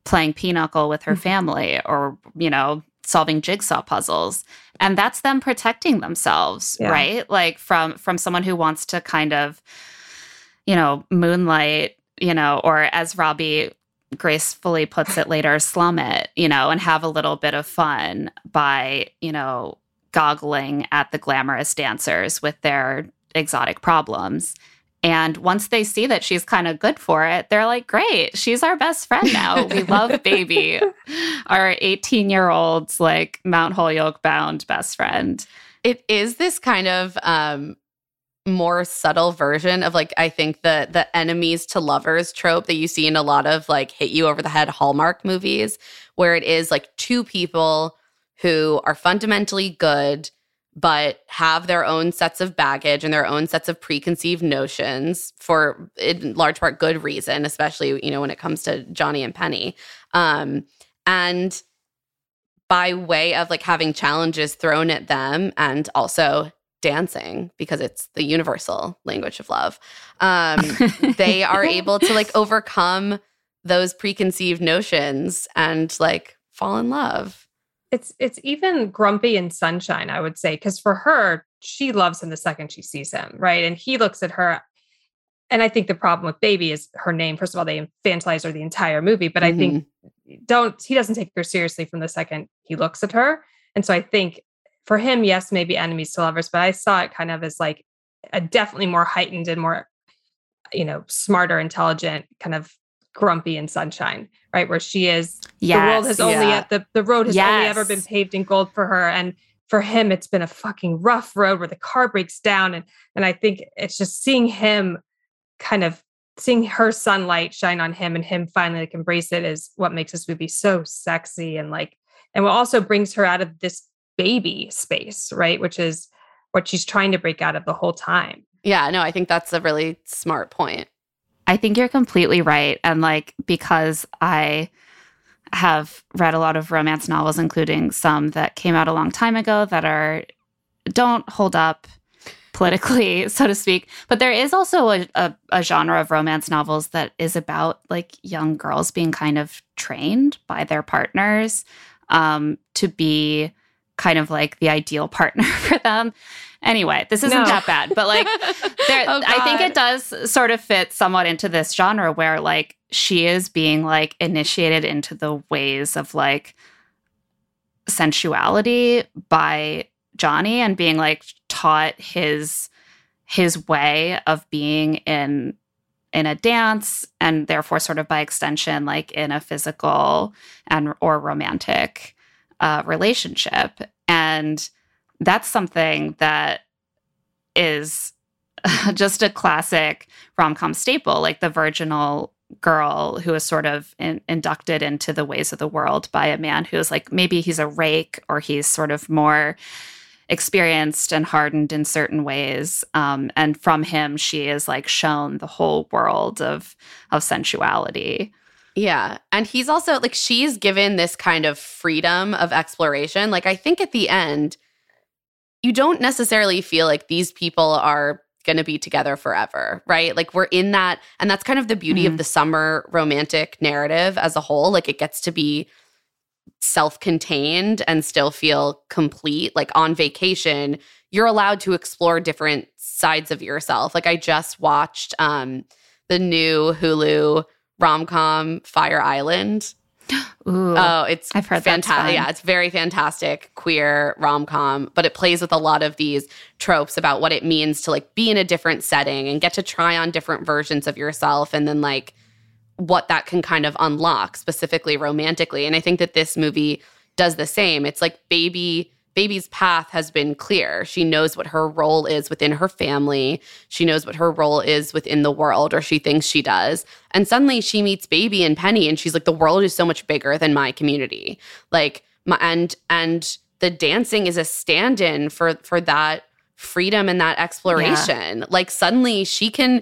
playing pinochle with her family, or, you know, solving jigsaw puzzles. And that's them protecting themselves, right? Like, from someone who wants to kind of, you know, moonlight, you know, or, as Robbie gracefully puts it later, slum it, you know, and have a little bit of fun by, you know, goggling at the glamorous dancers with their exotic problems. And once they see that she's kind of good for it, they're like, great, she's our best friend now. We love Baby, our 18-year-old, like, Mount Holyoke bound best friend. It is this kind of more subtle version of, like, I think the enemies to lovers trope that you see in a lot of, like, hit you over the head Hallmark movies, where it is, like, two people who are fundamentally good but have their own sets of baggage and their own sets of preconceived notions for, in large part, good reason, especially, you know, when it comes to Johnny and Penny. And by way of, like, having challenges thrown at them, and also dancing, because it's the universal language of love, they are able to, like, overcome those preconceived notions and, like, fall in love. It's even Grumpy and Sunshine, I would say, because for her, she loves him the second she sees him, right? And he looks at her, and I think the problem with Baby is her name. First of all, they infantilize her the entire movie, but I think he doesn't take her seriously from the second he looks at her. And so I think for him, yes, maybe enemies to lovers, but I saw it kind of as, like, a definitely more heightened and more, you know, smarter, intelligent kind of Grumpy and Sunshine, right? Where she is, the world has only, the road has only ever been paved in gold for her. And for him, it's been a fucking rough road where the car breaks down. And I think it's just seeing him kind of, seeing her sunlight shine on him and him finally, like, embrace it is what makes this movie so sexy. And, like, and what also brings her out of this Baby space, right? Which is what she's trying to break out of the whole time. Yeah, no, I think that's a really smart point. I think you're completely right. And, like, because I have read a lot of romance novels, including some that came out a long time ago that don't hold up. politically, so to speak. But there is also a genre of romance novels that is about, like, young girls being kind of trained by their partners to be kind of like the ideal partner for them. Anyway, this isn't that bad, but like, there, I think it does sort of fit somewhat into this genre where, like, she is being, like, initiated into the ways of, like, sensuality by Johnny and being, like, taught his way of being in a dance and therefore sort of by extension, like, in a physical and or romantic relationship. And that's something that is just a classic rom-com staple, like the virginal girl who is sort of inducted into the ways of the world by a man who is, like, maybe he's a rake or he's sort of more experienced and hardened in certain ways. And from him, she is, like, shown the whole world of sensuality. Yeah. And he's also, like, she's given this kind of freedom of exploration. Like, I think at the end, you don't necessarily feel like these people are going to be together forever, right? Like, we're in that, and that's kind of the beauty of the summer romantic narrative as a whole. Like, it gets to be self-contained and still feel complete. Like, on vacation, you're allowed to explore different sides of yourself. Like, I just watched the new Hulu rom-com Fire Island. Ooh, oh, it's fantastic. Yeah, it's very fantastic queer rom-com, but it plays with a lot of these tropes about what it means to, like, be in a different setting and get to try on different versions of yourself, and then, like, what that can kind of unlock specifically romantically. And I think that this movie does the same. It's like Baby's path has been clear. She knows what her role is within her family. She knows what her role is within the world, or she thinks she does. And suddenly she meets Baby and Penny, and she's like, the world is so much bigger than my community. Like, and the dancing is a stand-in for that freedom and that exploration. Yeah. Like, suddenly she can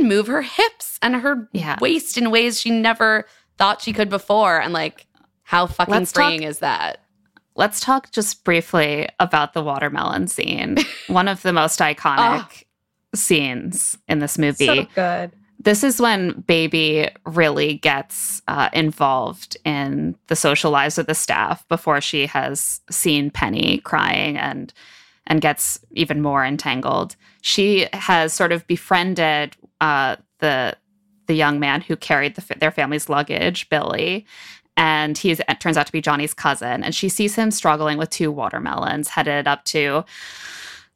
move her hips and her waist in ways she never thought she could before. And, like, how fucking freeing is that? Let's talk just briefly about the watermelon scene, one of the most iconic scenes in this movie. So good. This is when Baby really gets involved in the social lives of the staff before she has seen Penny crying and gets even more entangled. She has sort of befriended the young man who carried their family's luggage, Billy. And he turns out to be Johnny's cousin. And she sees him struggling with two watermelons headed up to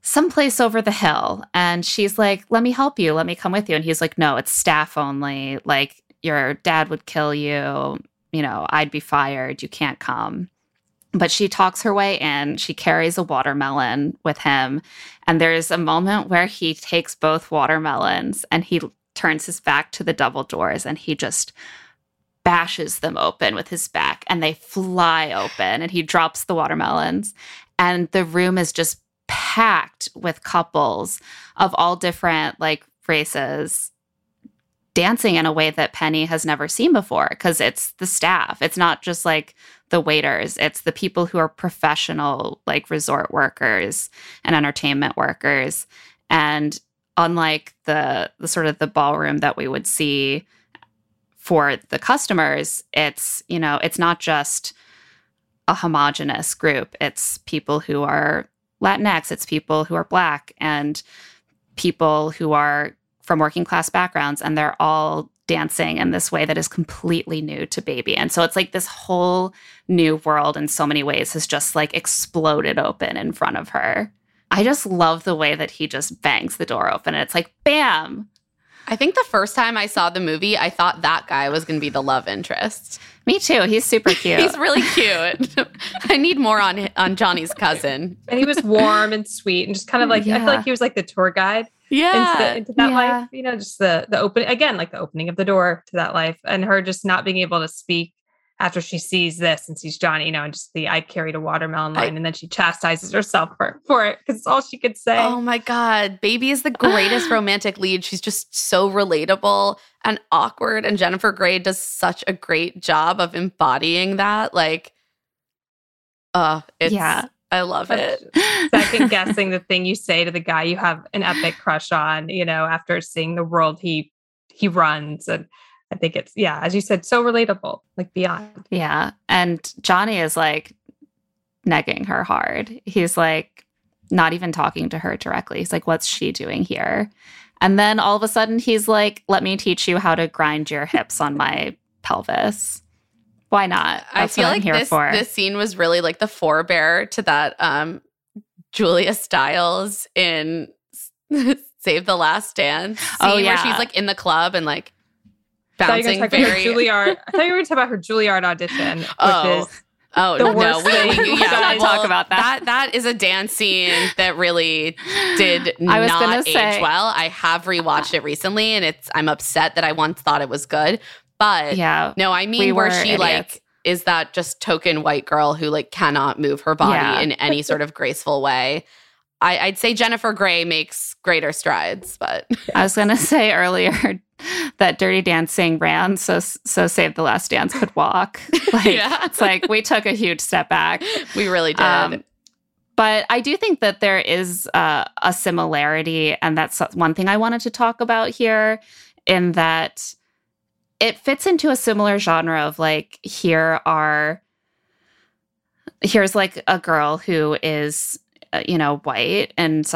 someplace over the hill. And she's like, let me help you. Let me come with you. And he's like, no, it's staff only. Like, your dad would kill you. You know, I'd be fired. You can't come. But she talks her way in. She carries a watermelon with him. And there's a moment where he takes both watermelons and he turns his back to the double doors and he just bashes them open with his back, and they fly open, and he drops the watermelons. And the room is just packed with couples of all different, like, races dancing in a way that Penny has never seen before, because it's the staff. It's not just, like, the waiters. It's the people who are professional, like, resort workers and entertainment workers. And unlike the sort of the ballroom that we would see for the customers, it's, you know, it's not just a homogenous group. It's people who are Latinx, it's people who are Black, and people who are from working class backgrounds, and they're all dancing in this way that is completely new to Baby. And so it's like this whole new world in so many ways has just, like, exploded open in front of her. I just love the way that he just bangs the door open, and it's like, bam! I think the first time I saw the movie, I thought that guy was going to be the love interest. Me too. He's super cute. He's really cute. I need more on Johnny's cousin. And he was warm and sweet and just kind of like, I feel like he was like the tour guide into that life. You know, just the opening, again, like the opening of the door to that life, and her just not being able to speak after she sees this and sees Johnny, you know, and just the I carried a watermelon line, and then she chastises herself for it because it's all she could say. Oh my God. Baby is the greatest romantic lead. She's just so relatable and awkward. And Jennifer Grey does such a great job of embodying that. Like, it's I love it. Second guessing the thing you say to the guy you have an epic crush on, you know, after seeing the world he runs. And I think it's, yeah, as you said, so relatable, like beyond. Yeah. And Johnny is like negging her hard. He's like not even talking to her directly. He's like, what's she doing here? And then all of a sudden he's like, let me teach you how to grind your hips on my pelvis. Why not? That's I feel like this scene was really like the forebear to that Julia Stiles in Save the Last Dance scene, oh, yeah, where she's like in the club and like bouncing. I thought you were talking about her Juilliard audition. Oh, which is talk about that. That is a dance scene that really did age well. I have rewatched it recently, and I'm upset that I once thought it was good. But yeah, no, I mean where she idiots. Like is that just token white girl who like cannot move her body in any sort of graceful way. I'd say Jennifer Grey makes greater strides, but I was going to say earlier that Dirty Dancing ran, so Save the Last Dance could walk. Like, it's like we took a huge step back. We really did. But I do think that there is a similarity, and that's one thing I wanted to talk about here, in that it fits into a similar genre of like, here's like a girl who is, you know, white and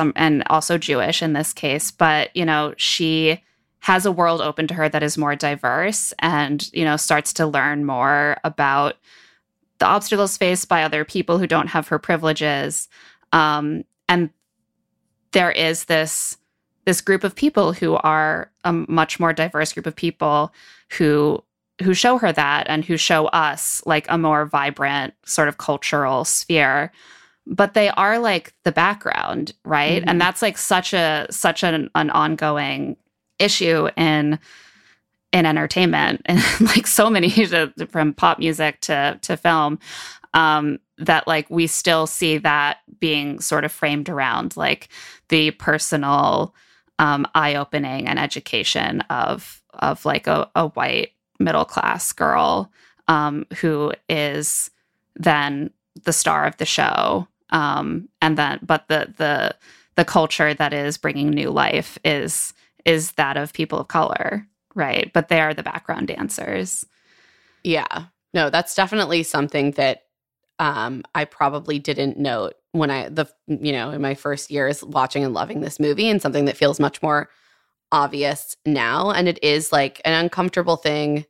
also Jewish in this case, but, you know, she has a world open to her that is more diverse and, you know, starts to learn more about the obstacles faced by other people who don't have her privileges. And there is this group of people who are a much more diverse group of people who show her that and who show us like a more vibrant sort of cultural sphere, but they are like the background, right? Mm-hmm. And that's like such an ongoing issue in entertainment and like so many from pop music to film, that like we still see that being sort of framed around like the personal eye-opening and education of like a white middle-class girl who is then the star of the show, and then but the culture that is bringing new life is that of people of color, right? But they are the background dancers. Yeah, no, that's definitely something that I probably didn't note when in my first years watching and loving this movie, and something that feels much more obvious now. And it is like an uncomfortable thing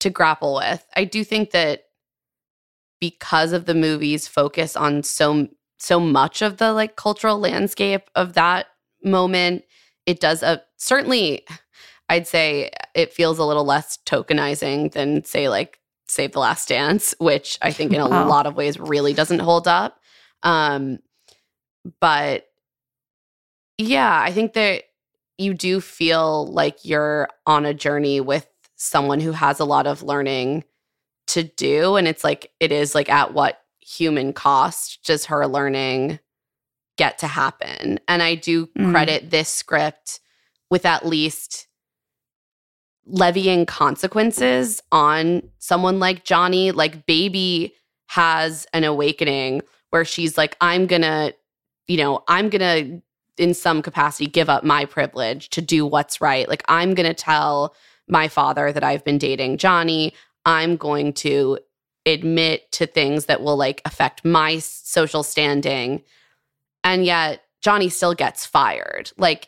to grapple with. I do think that because of the movie's focus on so much of the like cultural landscape of that moment, it does certainly I'd say it feels a little less tokenizing than say like Save the Last Dance, which I think in a lot of ways really doesn't hold up. But yeah, I think that you do feel like you're on a journey with someone who has a lot of learning to do. And it's like, it is like at what human cost does her learning get to happen? And I do credit this script with at least levying consequences on someone like Johnny. Like Baby has an awakening where she's like, I'm going to, in some capacity, give up my privilege to do what's right. Like, I'm going to tell my father that I've been dating Johnny. I'm going to admit to things that will, like, affect my social standing. And yet, Johnny still gets fired. Like,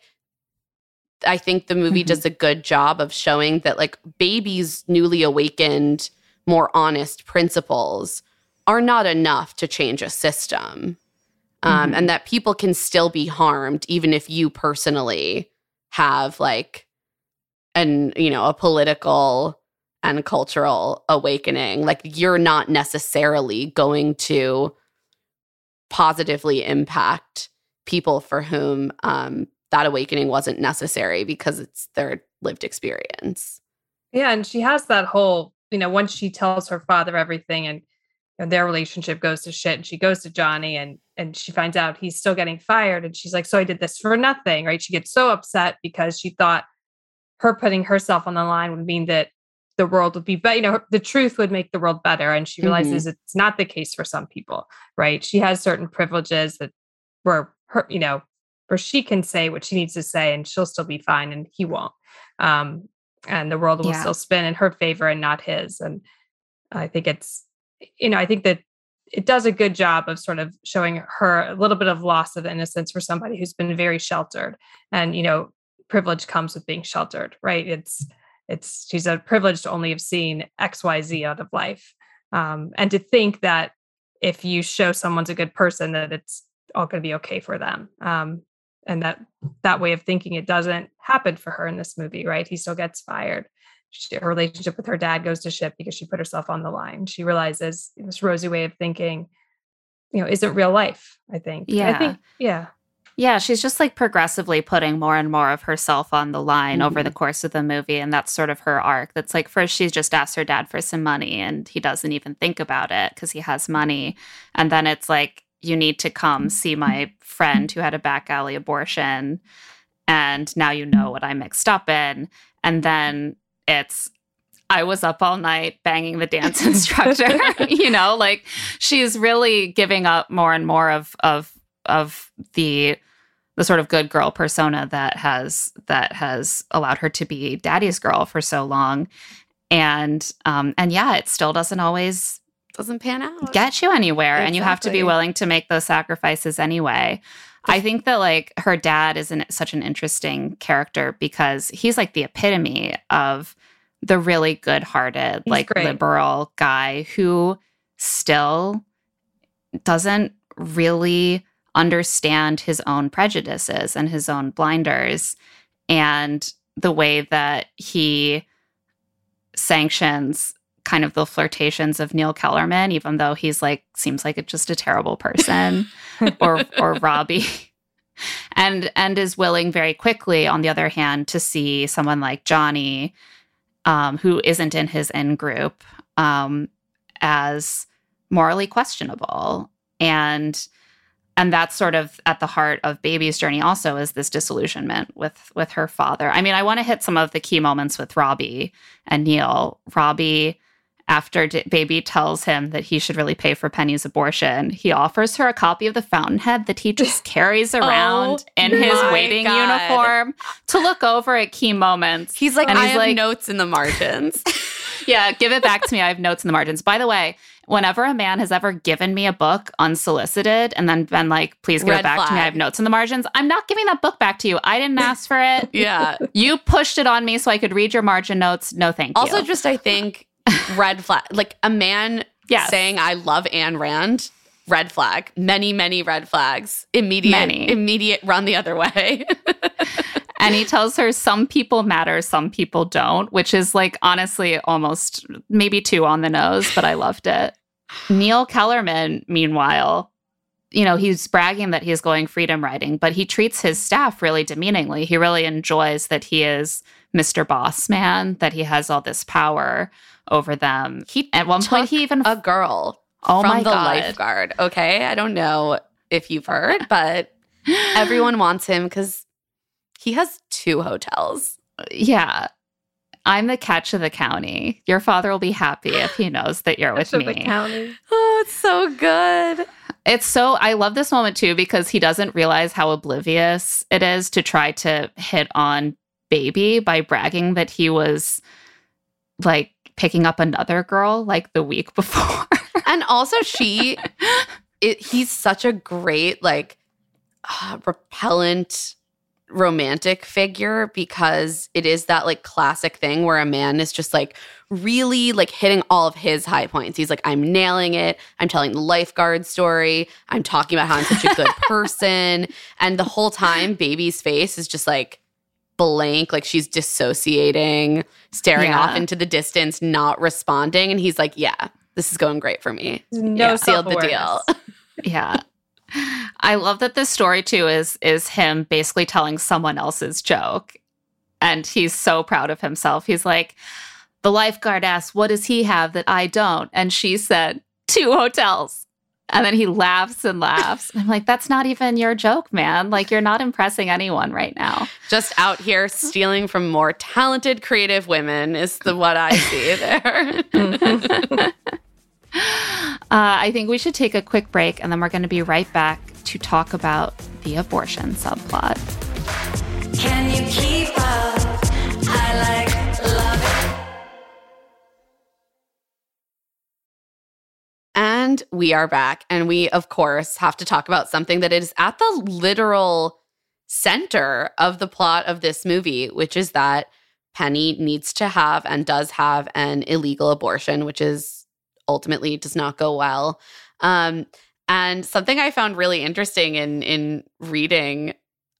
I think the movie does a good job of showing that, like, Baby's newly awakened, more honest principles are not enough to change a system, and that people can still be harmed even if you personally have like a political and cultural awakening. Like, you're not necessarily going to positively impact people for whom that awakening wasn't necessary because it's their lived experience. Yeah, and she has that whole, once she tells her father everything and their relationship goes to shit, and she goes to Johnny and she finds out he's still getting fired. And she's like, so I did this for nothing, right? She gets so upset because she thought her putting herself on the line would mean that the world would be better, you know, the truth would make the world better. And she realizes it's not the case for some people, right? She has certain privileges that were her, you know, where she can say what she needs to say and she'll still be fine and he won't. And the world will still spin in her favor and not his. And I think it's, you know, I think that it does a good job of sort of showing her a little bit of loss of innocence for somebody who's been very sheltered. And, you know, privilege comes with being sheltered, right? It's she's a privilege to only have seen X, Y, Z out of life. And to think that if you show someone's a good person, that it's all going to be okay for them. And that way of thinking, it doesn't happen for her in this movie, right? He still gets fired. Her relationship with her dad goes to shit because she put herself on the line. She realizes this rosy way of thinking, you know, isn't real life, I think. Yeah. Yeah, she's just like progressively putting more and more of herself on the line over the course of the movie. And that's sort of her arc. That's like, first, she's just asked her dad for some money and he doesn't even think about it because he has money. And then it's like, you need to come see my friend who had a back alley abortion. And now you know what I mixed up in. And then it's, I was up all night banging the dance instructor. You know, like she's really giving up more and more of the sort of good girl persona that has allowed her to be daddy's girl for so long. And yeah, it still doesn't pan out, get you anywhere. Exactly. And you have to be willing to make those sacrifices anyway. I think that like her dad is such an interesting character because he's like the epitome of the really good-hearted, liberal guy who still doesn't really understand his own prejudices and his own blinders and the way that he sanctions kind of the flirtations of Neil Kellerman, even though he's like, seems like just a terrible person or Robbie and is willing very quickly, on the other hand, to see someone like Johnny, who isn't in his in-group, as morally questionable. And that's sort of at the heart of Baby's journey also is this disillusionment with her father. I mean, I want to hit some of the key moments with Robbie and Neil. Robbie, after Baby tells him that he should really pay for Penny's abortion, he offers her a copy of The Fountainhead that he just carries around in his waiting uniform to look over at key moments. He's like, I have notes in the margins. Yeah, give it back to me. I have notes in the margins. By the way, whenever a man has ever given me a book unsolicited and then been like, please give it back to me, I have notes in the margins, I'm not giving that book back to you. I didn't ask for it. Yeah. You pushed it on me so I could read your margin notes. No, thank you. Also, just I think red flag, like a man saying I love Ayn Rand, red flag. Many, many red flags. Immediate run the other way. And he tells her some people matter, some people don't, which is like, honestly, almost maybe too on the nose, but I loved it. Neil Kellerman, meanwhile, you know, he's bragging that he's going freedom riding, but he treats his staff really demeaningly. He really enjoys that he is Mr. Boss Man, that he has all this power over them. At one point, he even a girl from the lifeguard. Okay, I don't know if you've heard, but everyone wants him because he has 2 hotels. Yeah. I'm the catch of the county. Your father will be happy if he knows that you're with me. Catch of the county. Oh, it's so good. I love this moment too because he doesn't realize how oblivious it is to try to hit on Baby by bragging that he was like picking up another girl like the week before. And also he's such a great like repellent romantic figure because it is that like classic thing where a man is just like really like hitting all of his high points. He's like, I'm nailing it. I'm telling the lifeguard story. I'm talking about how I'm such a good person. And the whole time Baby's face is just like blank, like she's dissociating, staring off into the distance, not responding. And he's like, yeah, this is going great for me. Sealed the deal. Yeah. I love that this story, too, is him basically telling someone else's joke. And he's so proud of himself. He's like, the lifeguard asked, what does he have that I don't? And she said, 2 hotels. And then he laughs and laughs. And I'm like, that's not even your joke, man. Like, you're not impressing anyone right now. Just out here stealing from more talented, creative women is what I see there. I think we should take a quick break, and then we're going to be right back to talk about the abortion subplot. Can you keep up? I like... And we are back, and we, of course, have to talk about something that is at the literal center of the plot of this movie, which is that Penny needs to have and does have an illegal abortion, which is ultimately does not go well. And something I found really interesting in reading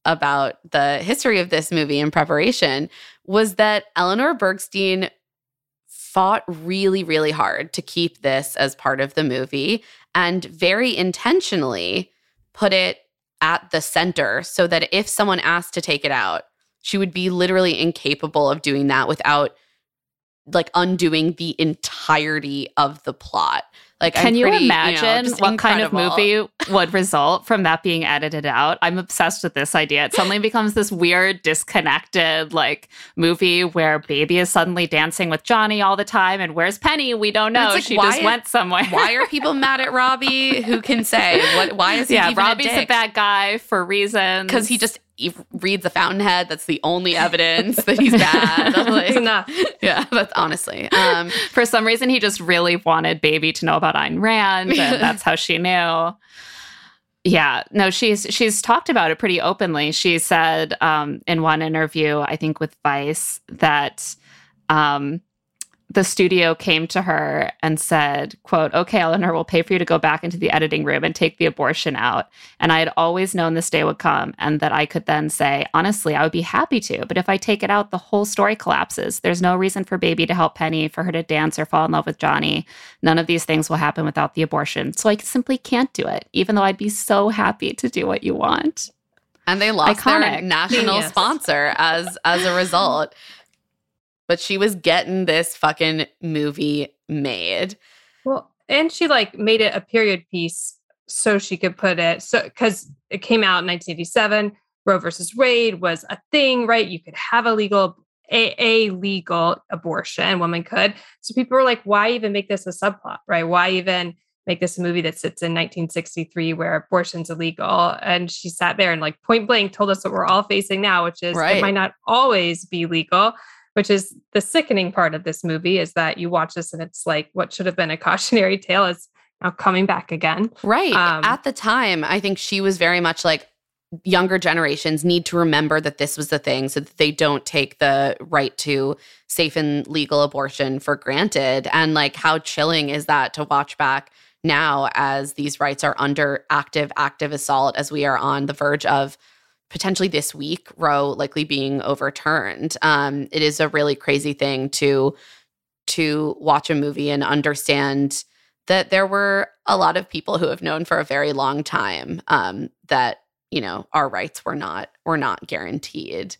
about the history of this movie in preparation was that Eleanor Bergstein fought really, really hard to keep this as part of the movie and very intentionally put it at the center so that if someone asked to take it out, she would be literally incapable of doing that without like undoing the entirety of the plot. Like, can you imagine what kind of movie would result from that being edited out? I'm obsessed with this idea. It suddenly becomes this weird, disconnected, like, movie where Baby is suddenly dancing with Johnny all the time, and where's Penny? We don't know. Like, she just went somewhere. Why are people mad at Robbie? Who can say? Why is he even Robbie's a bad guy for reasons. Because he just reads The Fountainhead. That's the only evidence that he's bad. Like, enough. Yeah, that's honestly. For some reason, he just really wanted Baby to know about Ayn Rand, and that's how she knew. Yeah, no, she's talked about it pretty openly. She said in one interview, I think with Vice, that the studio came to her and said, quote, "Okay, Eleanor, we'll pay for you to go back into the editing room and take the abortion out. And I had always known this day would come and that I could then say, honestly, I would be happy to. But if I take it out, the whole story collapses. There's no reason for Baby to help Penny, for her to dance or fall in love with Johnny. None of these things will happen without the abortion. So I simply can't do it, even though I'd be so happy to do what you want." And they lost their national sponsor as a result. But she was getting this fucking movie made. Well, and she like made it a period piece so she could put it, so because it came out in 1987, Roe versus Wade was a thing, right? You could have a legal abortion, women could. So people were like, why even make this a subplot, right? Why even make this a movie that sits in 1963 where abortion's illegal? And she sat there and like point blank told us what we're all facing now, which is It might not always be legal. Which is the sickening part of this movie, is that you watch this and it's like what should have been a cautionary tale is now coming back again. Right. At the time, I think she was very much like, younger generations need to remember that this was the thing so that they don't take the right to safe and legal abortion for granted. And like, how chilling is that to watch back now as these rights are under active assault, as we are on the verge of potentially this week, Roe likely being overturned. It is a really crazy thing to watch a movie and understand that there were a lot of people who have known for a very long time that, you know, our rights were not guaranteed.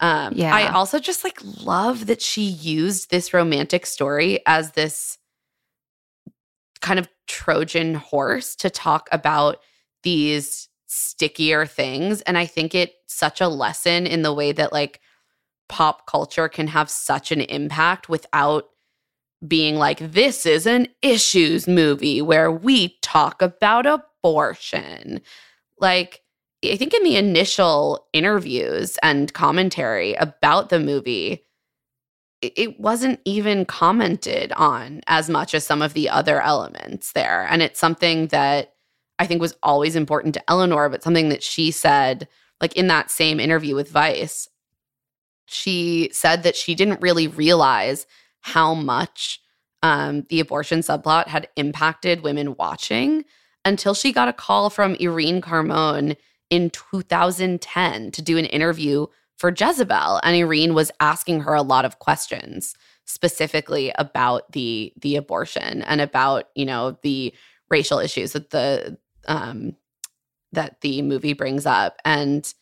I also just like love that she used this romantic story as this kind of Trojan horse to talk about these stickier things. And I think it's such a lesson in the way that like pop culture can have such an impact without being like, this is an issues movie where we talk about abortion. Like, I think in the initial interviews and commentary about the movie, it wasn't even commented on as much as some of the other elements there. And it's something that I think was always important to Eleanor, but something that she said, like in that same interview with Vice, she said that she didn't really realize how much the abortion subplot had impacted women watching until she got a call from Irene Carmon in 2010 to do an interview for Jezebel. And Irene was asking her a lot of questions specifically about the abortion and about, you know, the racial issues that the movie brings up. And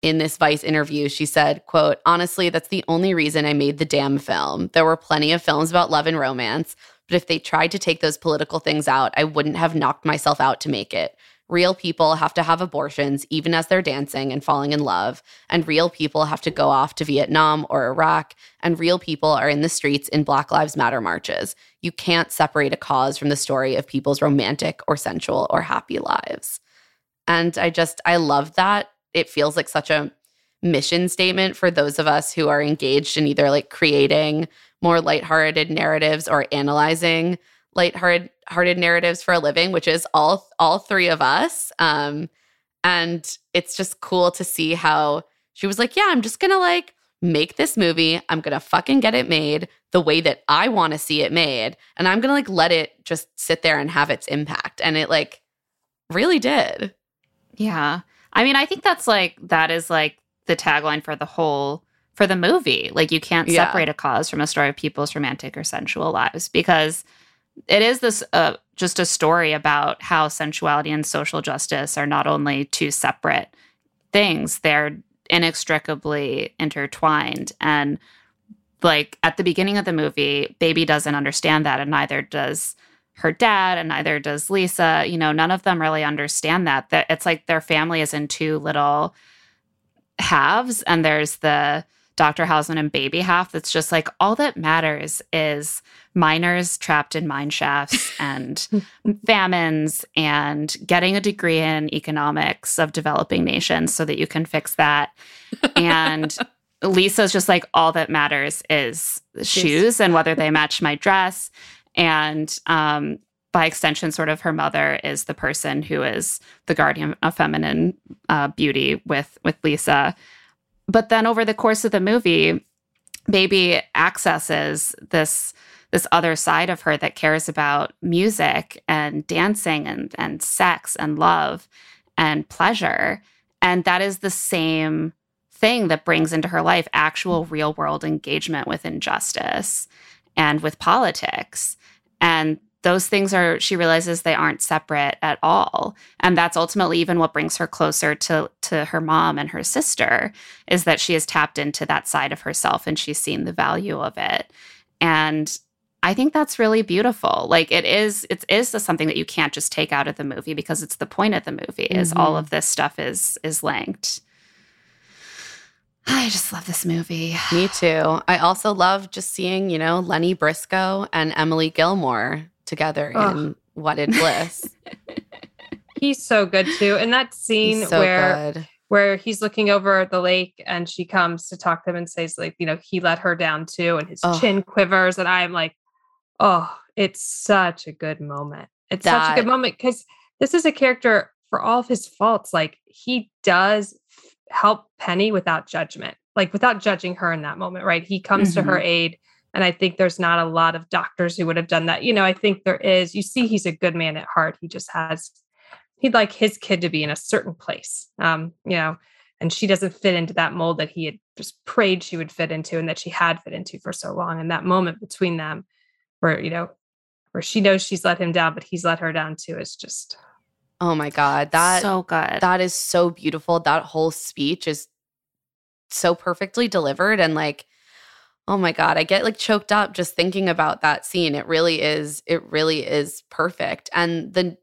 in this Vice interview, she said, quote, "Honestly, that's the only reason I made the damn film. There were plenty of films about love and romance, But if they tried to take those political things out, I wouldn't have knocked myself out to make it. Real people have to have abortions even as they're dancing and falling in love, and real people have to go off to Vietnam or Iraq, and real people are in the streets in Black Lives Matter marches. You can't separate a cause from the story of people's romantic or sensual or happy lives. And I love that. It feels like such a mission statement for those of us who are engaged in either like creating more lighthearted narratives or analyzing lighthearted narratives for a living, which is all three of us. And it's just cool to see how she was like, yeah, I'm just going to like make this movie. I'm going to fucking get it made the way that I want to see it made. And I'm going to like let it just sit there and have its impact. And it like really did. Yeah. I mean, I think that's like, that is like the tagline for the movie. Like you can't separate a cause from a story of people's romantic or sensual lives, because it is this just a story about how sensuality and social justice are not only two separate things, they're inextricably intertwined. And like at the beginning of the movie, Baby doesn't understand that, and neither does her dad, and neither does Lisa. You know, none of them really understand that it's like their family is in two little halves, and there's the Dr. Houseman and Baby half that's just like all that matters is minors trapped in mine shafts and famines and getting a degree in economics of developing nations so that you can fix that. And Lisa's just like, all that matters is shoes and whether they match my dress. And by extension, sort of her mother is the person who is the guardian of feminine beauty with Lisa. But then over the course of the movie, Baby accesses this other side of her that cares about music and dancing and sex and love and pleasure. And that is the same thing that brings into her life actual real-world engagement with injustice and with politics. And those things she realizes they aren't separate at all. And that's ultimately even what brings her closer to her mom and her sister, is that she has tapped into that side of herself and she's seen the value of it. And I think that's really beautiful. Like it is something that you can't just take out of the movie, because it's the point of the movie, is all of this stuff is linked. I just love this movie. Me too. I also love just seeing, you know, Lenny Briscoe and Emily Gilmore together in Wedded Bliss. He's so good too. And that scene where he's looking over the lake and she comes to talk to him and says, like, you know, he let her down too, and his chin quivers, and I'm like, oh, it's such a good moment. It's such a good moment, because this is a character, for all of his faults, like he does help Penny without judgment, like without judging her in that moment, right? He comes to her aid. And I think there's not a lot of doctors who would have done that. You know, I think there is. You see, he's a good man at heart. He just he'd like his kid to be in a certain place, you know, and she doesn't fit into that mold that he had just prayed she would fit into, and that she had fit into for so long. And that moment between them where, you know, where she knows she's let him down, but he's let her down too, is just. Oh my God. That's so good. That is so beautiful. That whole speech is so perfectly delivered, and like, oh my God, I get like choked up just thinking about that scene. It really is perfect. And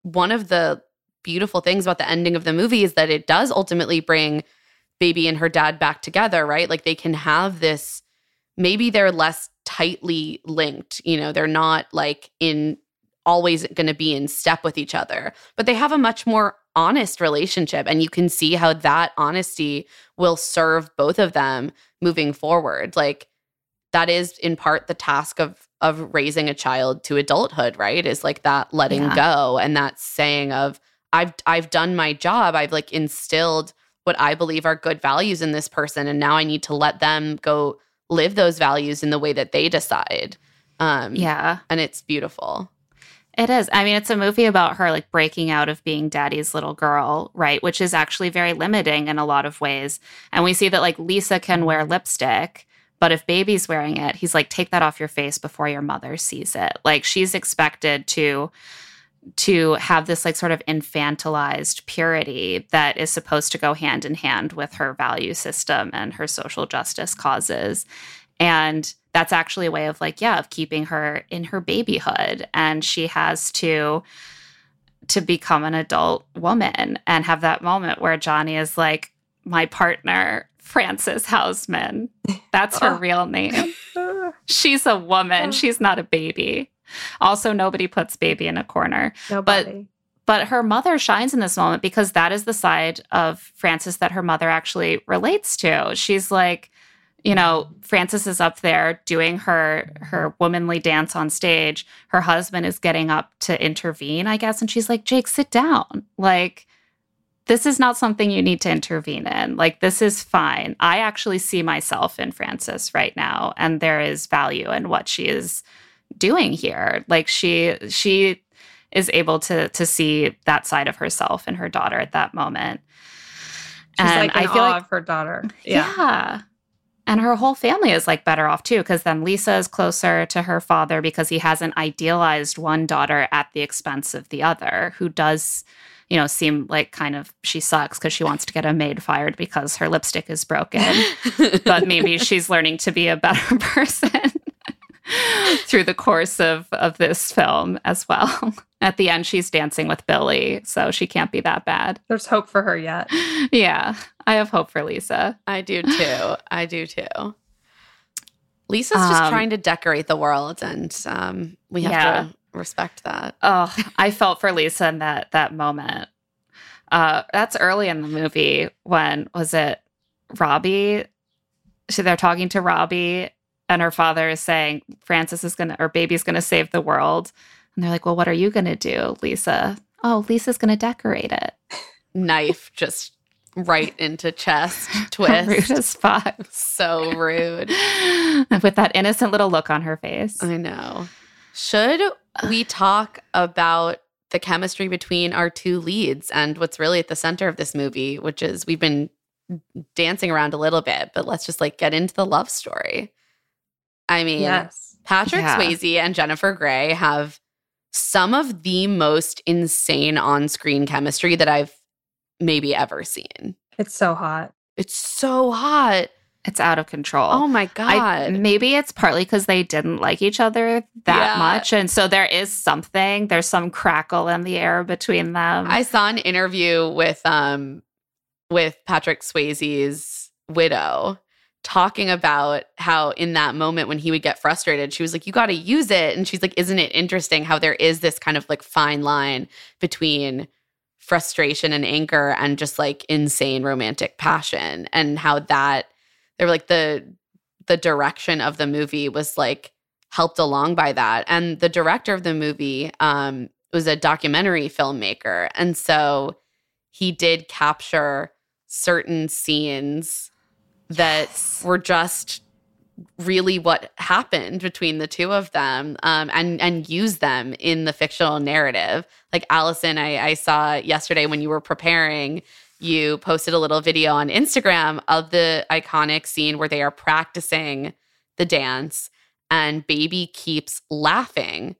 one of the beautiful things about the ending of the movie is that it does ultimately bring Baby and her dad back together, right? Like they can have this, maybe they're less tightly linked, you know, they're not like always going to be in step with each other, but they have a much more honest relationship, and you can see how that honesty will serve both of them moving forward. Like that is in part the task of raising a child to adulthood, right? Is like that letting go, and that saying of I've done my job. I've like instilled what I believe are good values in this person, and now I need to let them go live those values in the way that they decide. And it's beautiful. It is. I mean, it's a movie about her like breaking out of being daddy's little girl, right? Which is actually very limiting in a lot of ways. And we see that like Lisa can wear lipstick, but if Baby's wearing it, he's like, take that off your face before your mother sees it. Like she's expected to have this like sort of infantilized purity that is supposed to go hand in hand with her value system and her social justice causes. And that's actually a way of like, yeah, of keeping her in her babyhood. And she has to become an adult woman and have that moment where Johnny is like, my partner, Frances Houseman. That's her real name. She's a woman. She's not a baby. Also, nobody puts baby in a corner. Nobody. But her mother shines in this moment because that is the side of Frances that her mother actually relates to. She's like, you know, Frances is up there doing her womanly dance on stage. Her husband is getting up to intervene, I guess. And she's like, Jake, sit down. Like, this is not something you need to intervene in. Like, this is fine. I actually see myself in Frances right now, and there is value in what she is doing here. Like, she is able to see that side of herself and her daughter at that moment. She's and like in I feel awe like, of her daughter. Yeah. And her whole family is like better off too, because then Lisa is closer to her father because he hasn't idealized one daughter at the expense of the other, who does, you know, seem like kind of she sucks because she wants to get a maid fired because her lipstick is broken. But maybe she's learning to be a better person through the course of this film as well. At the end, she's dancing with Billy, so she can't be that bad. There's hope for her yet. Yeah, I have hope for Lisa. I do too. Lisa's just trying to decorate the world, and we have to respect that. Oh, I felt for Lisa in that moment. That's early in the movie when, was it Robbie? So they're talking to Robbie, and her father is saying, baby's going to save the world. And they're like, well, what are you going to do, Lisa? Oh, Lisa's going to decorate it. Knife just right into chest, twist. Rude as fuck. So rude. And with that innocent little look on her face. I know. Should we talk about the chemistry between our two leads and what's really at the center of this movie, which is, we've been dancing around a little bit, but let's just like get into the love story. I mean, yes. Patrick Swayze and Jennifer Grey have some of the most insane on-screen chemistry that I've maybe ever seen. It's so hot. It's out of control. Oh, my God. Maybe it's partly because they didn't like each other that much. And so there is something. There's some crackle in the air between them. I saw an interview with Patrick Swayze's widow talking about how in that moment when he would get frustrated, she was like, you got to use it. And she's like, isn't it interesting how there is this kind of like fine line between frustration and anger and just like insane romantic passion, and how that they were like the direction of the movie was like helped along by that. And the director of the movie was a documentary filmmaker. And so he did capture certain scenes that were just really what happened between the two of them, and use them in the fictional narrative. Like, Allison, I saw yesterday when you were preparing, you posted a little video on Instagram of the iconic scene where they are practicing the dance, and Baby keeps laughing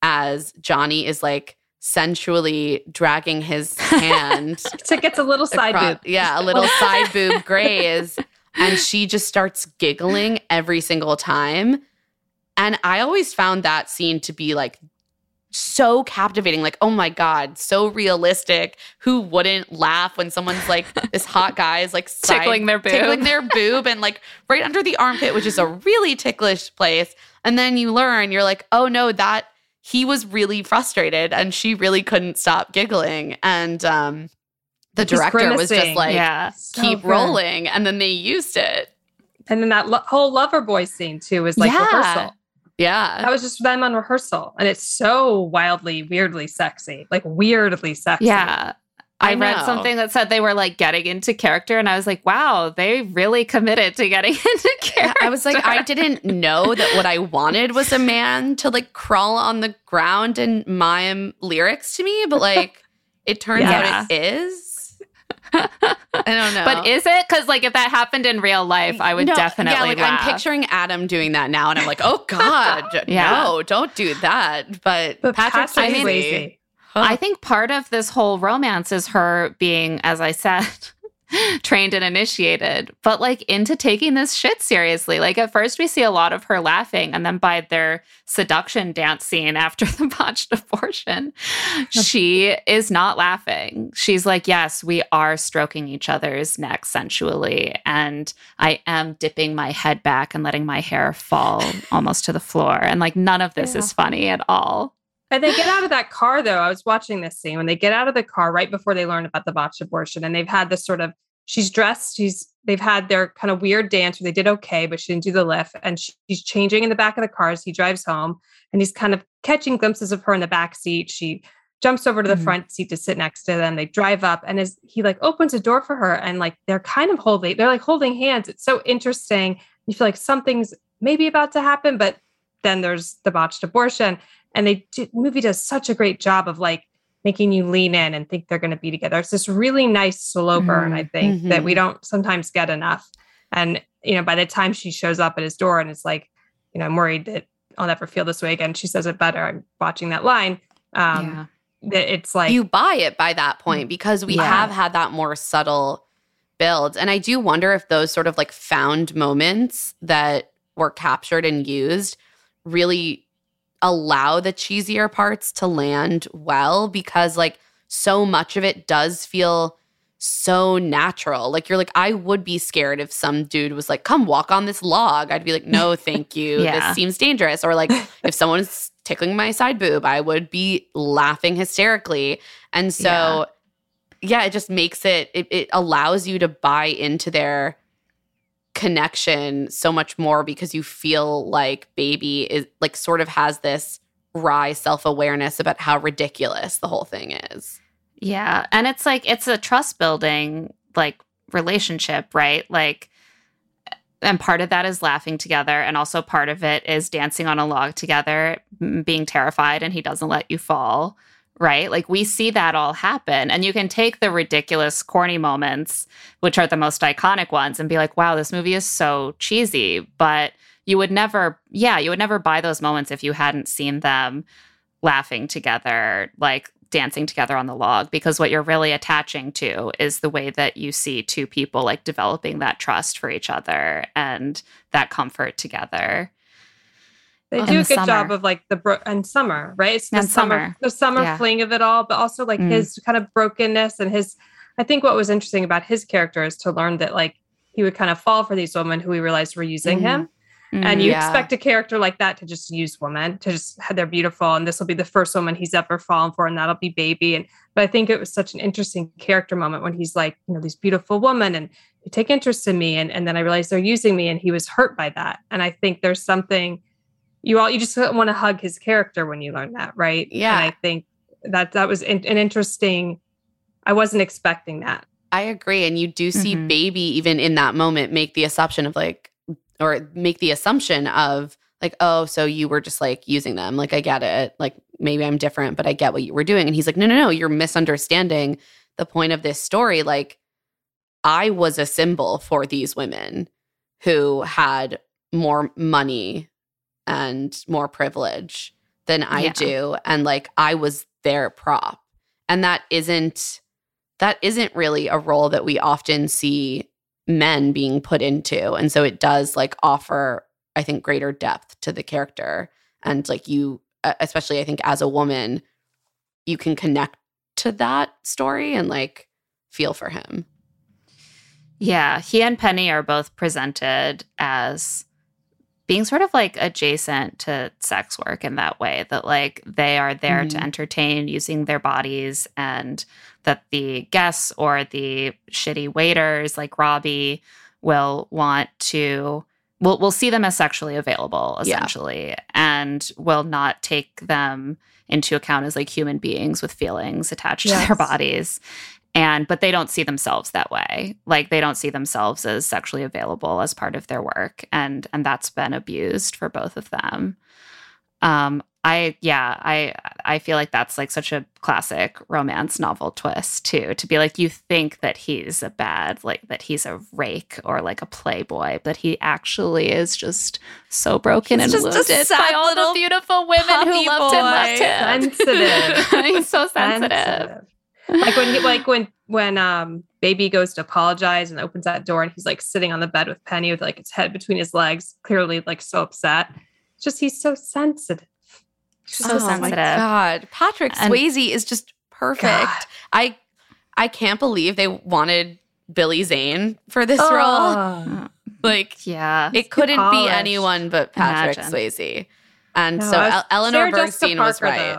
as Johnny is like sensually dragging his hand. So it gets a little side boob. Yeah, a little side boob graze. And she just starts giggling every single time. And I always found that scene to be like so captivating. Like, oh my God, so realistic. Who wouldn't laugh when someone's like, this hot guy is like tickling their boob and like right under the armpit, which is a really ticklish place. And then you learn, you're like, oh no, that he was really frustrated and she really couldn't stop giggling. And, the director was just like, keep rolling. And then they used it. And then that whole Lover Boy scene, too, was like rehearsal. Yeah. That was just them on rehearsal. And it's so wildly, weirdly sexy. Like, weirdly sexy. Yeah. I read something that said they were like getting into character, and I was like, wow, they really committed to getting into character. I was like, I didn't know that what I wanted was a man to like crawl on the ground and mime lyrics to me. But like, it turns out it is. I don't know. But is it? Because, like, if that happened in real life, I would definitely laugh. I'm picturing Adam doing that now, and I'm like, oh, God, no, don't do that. But Patrick Swayze. I think part of this whole romance is her being, as I said, trained and initiated, but like into taking this shit seriously. Like at first we see a lot of her laughing, and then by their seduction dance scene after the botched abortion, she is not laughing. She's like, yes, we are stroking each other's necks sensually, and I am dipping my head back and letting my hair fall almost to the floor. And like none of this is funny at all. And they get out of that car, though. I was watching this scene when they get out of the car right before they learn about the botched abortion. And they've had this sort of, she's dressed, they've had their kind of weird dance where they did okay, but she didn't do the lift. And she's changing in the back of the car as he drives home. And he's kind of catching glimpses of her in the back seat. She jumps over to the front seat to sit next to them. They drive up, and as he like opens a door for her, and like they're kind of holding hands. It's so interesting. You feel like something's maybe about to happen, but then there's the botched abortion. And the movie does such a great job of like making you lean in and think they're going to be together. It's this really nice slow burn, I think, that we don't sometimes get enough. And, you know, by the time she shows up at his door and it's like, you know, I'm worried that I'll never feel this way again. She says it better. I'm watching that line. That it's like, you buy it by that point because we have had that more subtle build. And I do wonder if those sort of like found moments that were captured and used really allow the cheesier parts to land well, because like so much of it does feel so natural. Like you're like, I would be scared if some dude was like, come walk on this log. I'd be like, no, thank you. This seems dangerous. Or like if someone's tickling my side boob, I would be laughing hysterically. And so, it just makes it allows you to buy into their connection so much more because you feel like Baby is like sort of has this wry self-awareness about how ridiculous the whole thing is. Yeah. And it's like, it's a trust building like relationship, right? Like, and part of that is laughing together. And also part of it is dancing on a log together, being terrified, and he doesn't let you fall. Right? Like we see that all happen. And you can take the ridiculous, corny moments, which are the most iconic ones, and be like, wow, this movie is so cheesy. But you would never buy those moments if you hadn't seen them laughing together, like dancing together on the log, because what you're really attaching to is the way that you see two people like developing that trust for each other and that comfort together. They do a good job of like the summer, right? It's the summer fling of it all, but also like his kind of brokenness and his, I think what was interesting about his character is to learn that like he would kind of fall for these women who we realized were using him. And you expect a character like that to just use women, to just, they're beautiful. And this will be the first woman he's ever fallen for. And that'll be Baby. But I think it was such an interesting character moment when he's like, you know, these beautiful women and you take interest in me. And then I realized they're using me, and he was hurt by that. And I think there's something, you just want to hug his character when you learn that, right? Yeah. And I think that was an interesting, I wasn't expecting that. I agree. And you do see Baby even in that moment make the assumption of like, oh, so you were just like using them. Like, I get it. Like, maybe I'm different, but I get what you were doing. And he's like, no, you're misunderstanding the point of this story. Like, I was a symbol for these women who had more money and more privilege than I do. And like, I was their prop. And that isn't really a role that we often see men being put into. And so it does like offer, I think, greater depth to the character. And like you, especially I think as a woman, you can connect to that story and like feel for him. Yeah. He and Penny are both presented as being sort of like adjacent to sex work in that way, that like they are there to entertain using their bodies, and that the guests or the shitty waiters like Robbie will see them as sexually available essentially and will not take them into account as like human beings with feelings attached to their bodies. But they don't see themselves that way. Like they don't see themselves as sexually available as part of their work. And that's been abused for both of them. I feel like that's like such a classic romance novel twist too, to be like, you think that he's a bad, like that he's a rake or like a playboy, but he actually is just so broken and wounded by all the beautiful women who loved him. Sensitive. He's so sensitive. Like when Baby goes to apologize and opens that door and he's like sitting on the bed with Penny with like his head between his legs, clearly like so upset. Just he's so sensitive. So sensitive. My God. Patrick Swayze is just perfect. God. I can't believe they wanted Billy Zane for this role. Like, yeah, it couldn't be anyone but Patrick Swayze. And Eleanor Bergstein was right.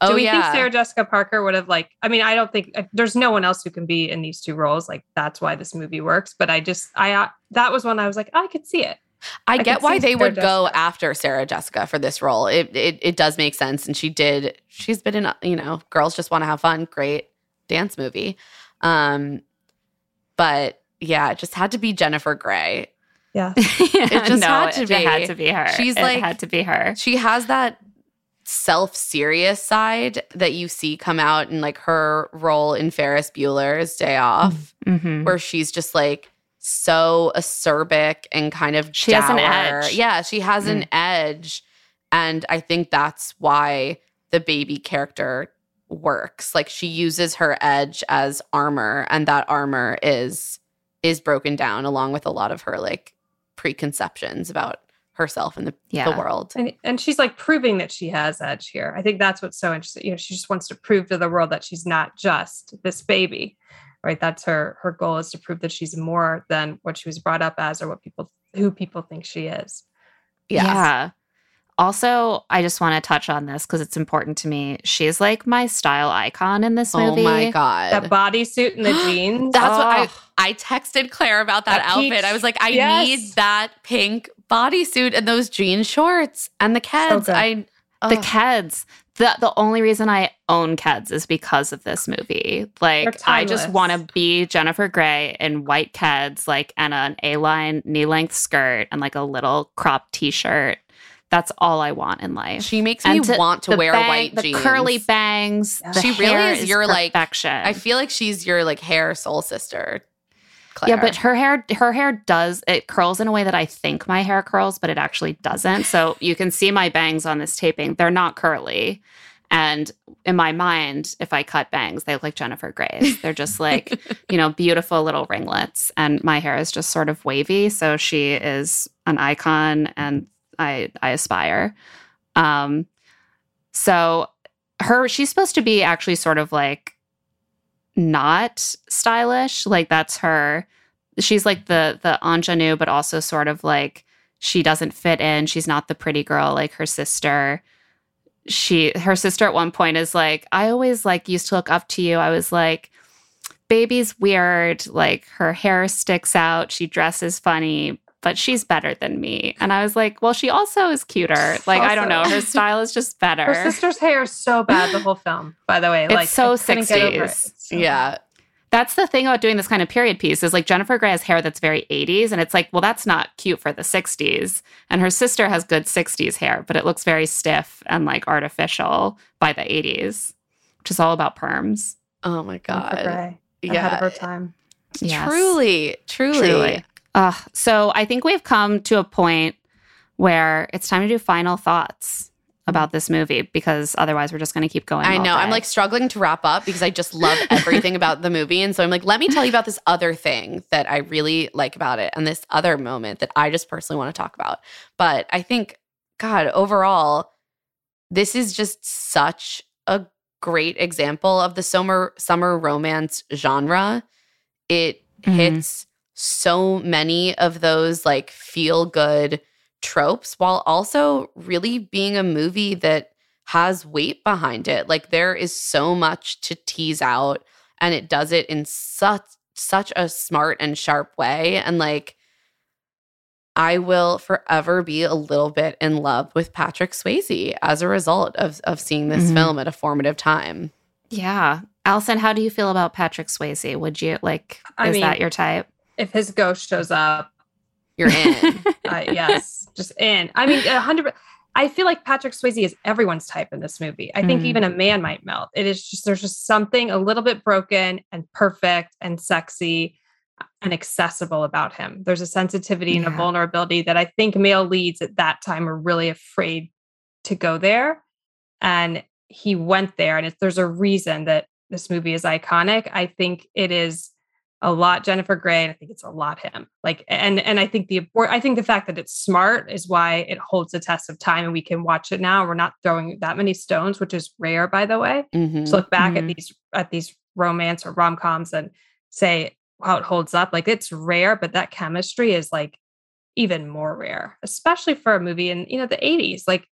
Though. Do we think Sarah Jessica Parker would have I don't think there's no one else who can be in these two roles. Like, that's why this movie works. But I that was one I was like, I could see it. I get why they would go after Sarah Jessica for this role. It does make sense. And she's been in, Girls Just Want to Have Fun. Great dance movie. But yeah, it just had to be Jennifer Grey. Yeah. It had to be her. It had to be her. She has that self-serious side that you see come out in like her role in Ferris Bueller's Day Off, mm-hmm. where she's just like so acerbic and kind of she dour. Has an edge. Yeah, she has an edge. And I think that's why the Baby character works. Like, she uses her edge as armor, and that armor is broken down along with a lot of her like preconceptions about herself and the world. And she's like proving that she has edge here. I think that's what's so interesting. She just wants to prove to the world that she's not just this baby, right? That's her goal, is to prove that she's more than what she was brought up as or who people think she is. Yes. Yeah. Also, I just want to touch on this because it's important to me. She's like my style icon in this movie. Oh my God. That bodysuit and the jeans. That's what I texted Claire about that outfit. I was like, I need that pink bodysuit and those jean shorts and the Keds. So the Keds. The only reason I own Keds is because of this movie. Like, I just want to be Jennifer Grey in white Keds, like, and an A-line knee-length skirt and like a little crop t-shirt. That's all I want in life. She makes me want to wear white jeans. The curly bangs. Yeah. She really is your perfection. Like, I feel like she's your like hair soul sister, Claire. Yeah, but her hair does, it curls in a way that I think my hair curls, but it actually doesn't. So you can see my bangs on this taping. They're not curly. And in my mind, if I cut bangs, they look like Jennifer Grey's. They're just like, beautiful little ringlets. And my hair is just sort of wavy. So she is an icon, and I aspire. So she's supposed to be actually sort of like not stylish. Like, that's her. She's like the ingenue, but also sort of like she doesn't fit in. She's not the pretty girl like her sister. Her sister at one point is like, I always like used to look up to you. I was like, Baby's weird. Like, her hair sticks out. She dresses funny, but she's better than me. And I was like, well, she also is cuter. Like, I don't know. Her style is just better. Her sister's hair is so bad the whole film, by the way. It's like, so 60s. Yeah. That's the thing about doing this kind of period piece is like Jennifer Grey has hair that's very 80s. And it's like, well, that's not cute for the 60s. And her sister has good 60s hair, but it looks very stiff and like artificial by the 80s, which is all about perms. Oh my God. Jennifer Grey. Yeah. Ahead of her time. Yes. Truly. So I think we've come to a point where it's time to do final thoughts about this movie, because otherwise we're just going to keep going. I know. I'm like struggling to wrap up because I just love everything about the movie. And so I'm like, let me tell you about this other thing that I really like about it and this other moment that I just personally want to talk about. But I think, God, overall, this is just such a great example of the summer romance genre. It hits so many of those like feel-good tropes while also really being a movie that has weight behind it. Like, there is so much to tease out, and it does it in such a smart and sharp way. And like, I will forever be a little bit in love with Patrick Swayze as a result of seeing this film at a formative time. Yeah. Allison, how do you feel about Patrick Swayze? Would you that your type? If his ghost shows up, you're in. Yes, just in. I mean, 100%. I feel like Patrick Swayze is everyone's type in this movie. I think even a man might melt. It is just, there's just something a little bit broken and perfect and sexy and accessible about him. There's a sensitivity and a vulnerability that I think male leads at that time were really afraid to go there. And he went there, and there's a reason that this movie is iconic. I think it is a lot Jennifer Grey, and I think it's a lot him. Like, and I think the fact that it's smart is why it holds the test of time, and we can watch it now. We're not throwing that many stones, which is rare, by the way. Mm-hmm. So look back mm-hmm. at these romance or rom-coms and say how it holds up. Like, it's rare, but that chemistry is like even more rare, especially for a movie in, you know, the 80s. Like,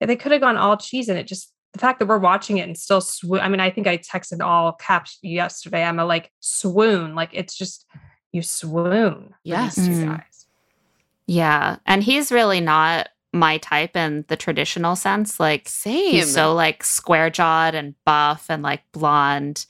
they could have gone all cheese, and it just, the fact that we're watching it and still swoon. I mean, I think I texted all caps yesterday, Emma, like, swoon. Like, it's just, you swoon. Yes. These two guys. Yeah. And he's really not my type in the traditional sense. Like, same. He's so, like, square-jawed and buff and, like, blonde.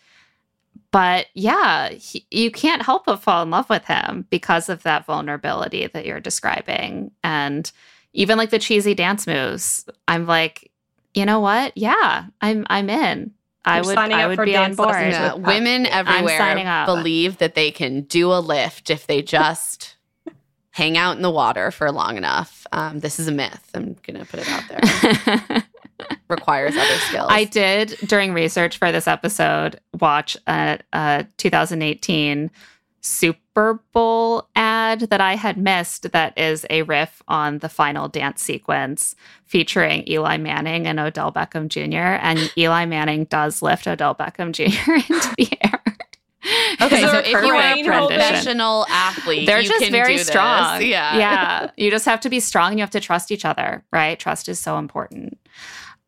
But, yeah, you can't help but fall in love with him because of that vulnerability that you're describing. And even, like, the cheesy dance moves, I'm like, you know what? Yeah, I'm in. I would be on board. Yeah. Women everywhere believe that they can do a lift if they just hang out in the water for long enough. This is a myth. I'm going to put it out there. Requires other skills. I did, during research for this episode, watch a 2018 Super Bowl ad that I had missed that is a riff on the final dance sequence featuring Eli Manning and Odell Beckham Jr. And Eli Manning does lift Odell Beckham Jr. into the air. Okay, so if you're a professional athlete, they're just very strong. Yeah. You just have to be strong and you have to trust each other, right? Trust is so important.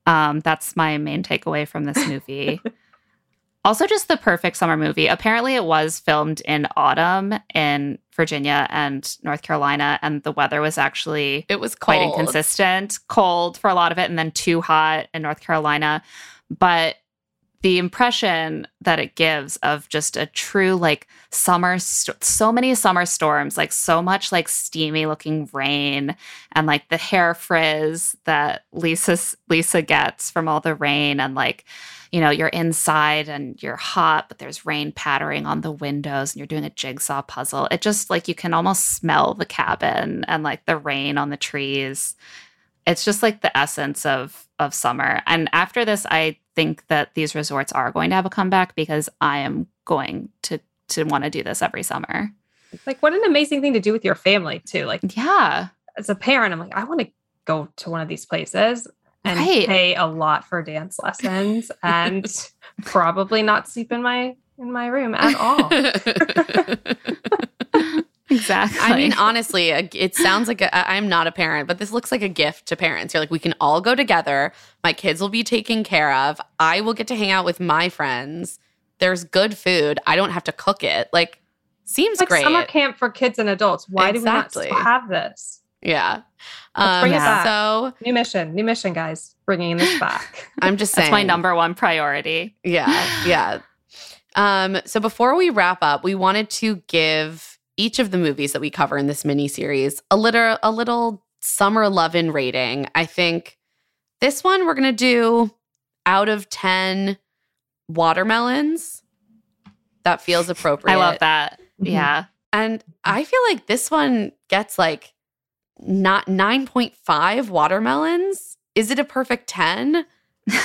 That's my main takeaway from this movie. Also, just the perfect summer movie. Apparently, it was filmed in autumn in Virginia and North Carolina, and the weather was actually quite inconsistent. Cold for a lot of it, and then too hot in North Carolina. But the impression that it gives of just a true, like, summer, so many summer storms, like, so much, like, steamy-looking rain, and, like, the hair frizz that Lisa gets from all the rain, and, like, you know, you're inside and you're hot, but there's rain pattering on the windows and you're doing a jigsaw puzzle. It just, like, you can almost smell the cabin and, like, the rain on the trees. It's just, like, the essence of summer. And after this, I think that these resorts are going to have a comeback because I am going to want to do this every summer. Like, what an amazing thing to do with your family, too. Like, yeah. As a parent, I'm like, I want to go to one of these places. And pay a lot for dance lessons and probably not sleep in my room at all. Exactly. I mean, honestly, it sounds like I'm not a parent, but this looks like a gift to parents. You're like, we can all go together. My kids will be taken care of. I will get to hang out with my friends. There's good food. I don't have to cook it. Like, seems like great. Summer camp for kids and adults. Why do we not have this? Yeah. Bring it back. So, new mission, guys. Bringing this back. I'm just saying. That's my number one priority. Yeah. So before we wrap up, we wanted to give each of the movies that we cover in this miniseries a little summer lovin' rating. I think this one we're going to do out of 10 watermelons. That feels appropriate. I love that. Yeah. And I feel like this one gets like, not 9.5 watermelons. Is it a perfect 10?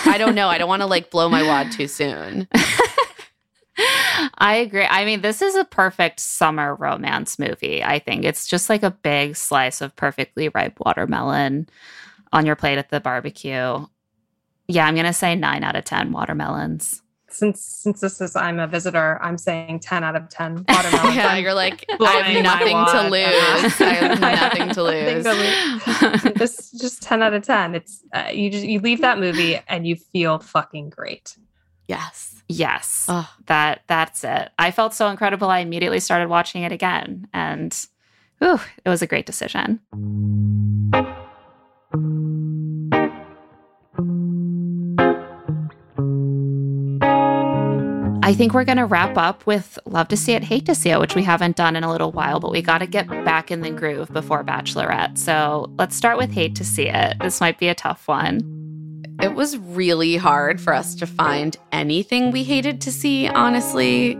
I don't know. I don't want to like blow my wad too soon. I agree. I mean, this is a perfect summer romance movie. I think it's just like a big slice of perfectly ripe watermelon on your plate at the barbecue. Yeah, I'm going to say 9 out of 10 watermelons. Since this is I'm a visitor, I'm saying 10 out of 10 watermelons. Yeah, you're like, I have nothing to lose. This just 10 out of 10. It's you leave that movie and you feel fucking great. Yes. Oh. That's it. I felt so incredible. I immediately started watching it again, and it was a great decision. I think we're going to wrap up with Love to See It, Hate to See It, which we haven't done in a little while, but we got to get back in the groove before Bachelorette. So let's start with Hate to See It. This might be a tough one. It was really hard for us to find anything we hated to see, honestly.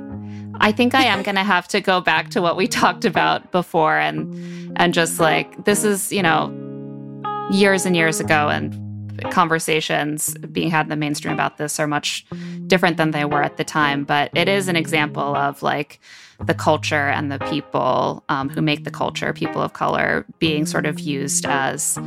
I think I am going to have to go back to what we talked about before and just like, this is, you know, years and years ago, and conversations being had in the mainstream about this are much different than they were at the time, but it is an example of like the culture and the people who make the culture, people of color, being sort of used as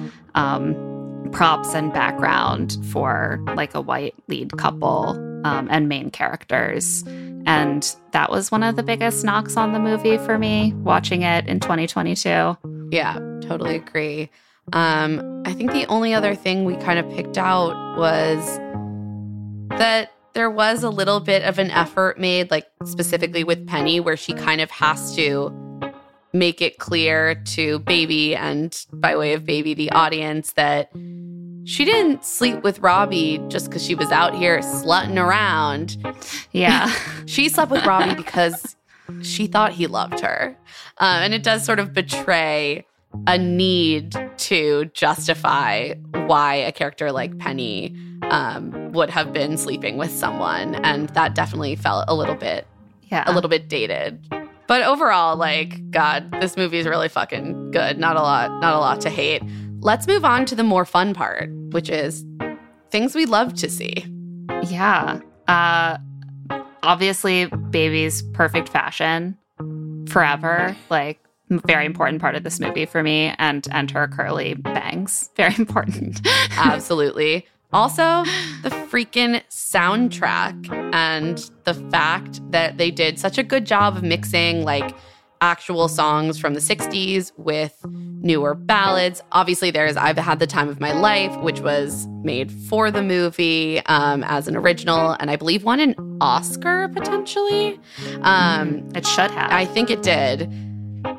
props and background for like a white lead couple and main characters. And that was one of the biggest knocks on the movie for me watching it in 2022. Yeah, totally agree. I think the only other thing we kind of picked out was that there was a little bit of an effort made, like specifically with Penny, where she kind of has to make it clear to Baby and by way of Baby, the audience, that she didn't sleep with Robbie just because she was out here slutting around. Yeah. She slept with Robbie because she thought he loved her. And it does sort of betray a need to justify why a character like Penny would have been sleeping with someone. And that definitely felt a little bit dated. But overall, like, God, this movie is really fucking good. Not a lot to hate. Let's move on to the more fun part, which is things we love to see. Yeah. Obviously, Baby's perfect fashion forever. Like, very important part of this movie for me. And her curly bangs. Very important. Absolutely. Also, the freaking soundtrack and the fact that they did such a good job of mixing, like, actual songs from the 60s with newer ballads. Obviously, there's I've Had the Time of My Life, which was made for the movie as an original, and I believe won an Oscar, potentially. It should have. I think it did.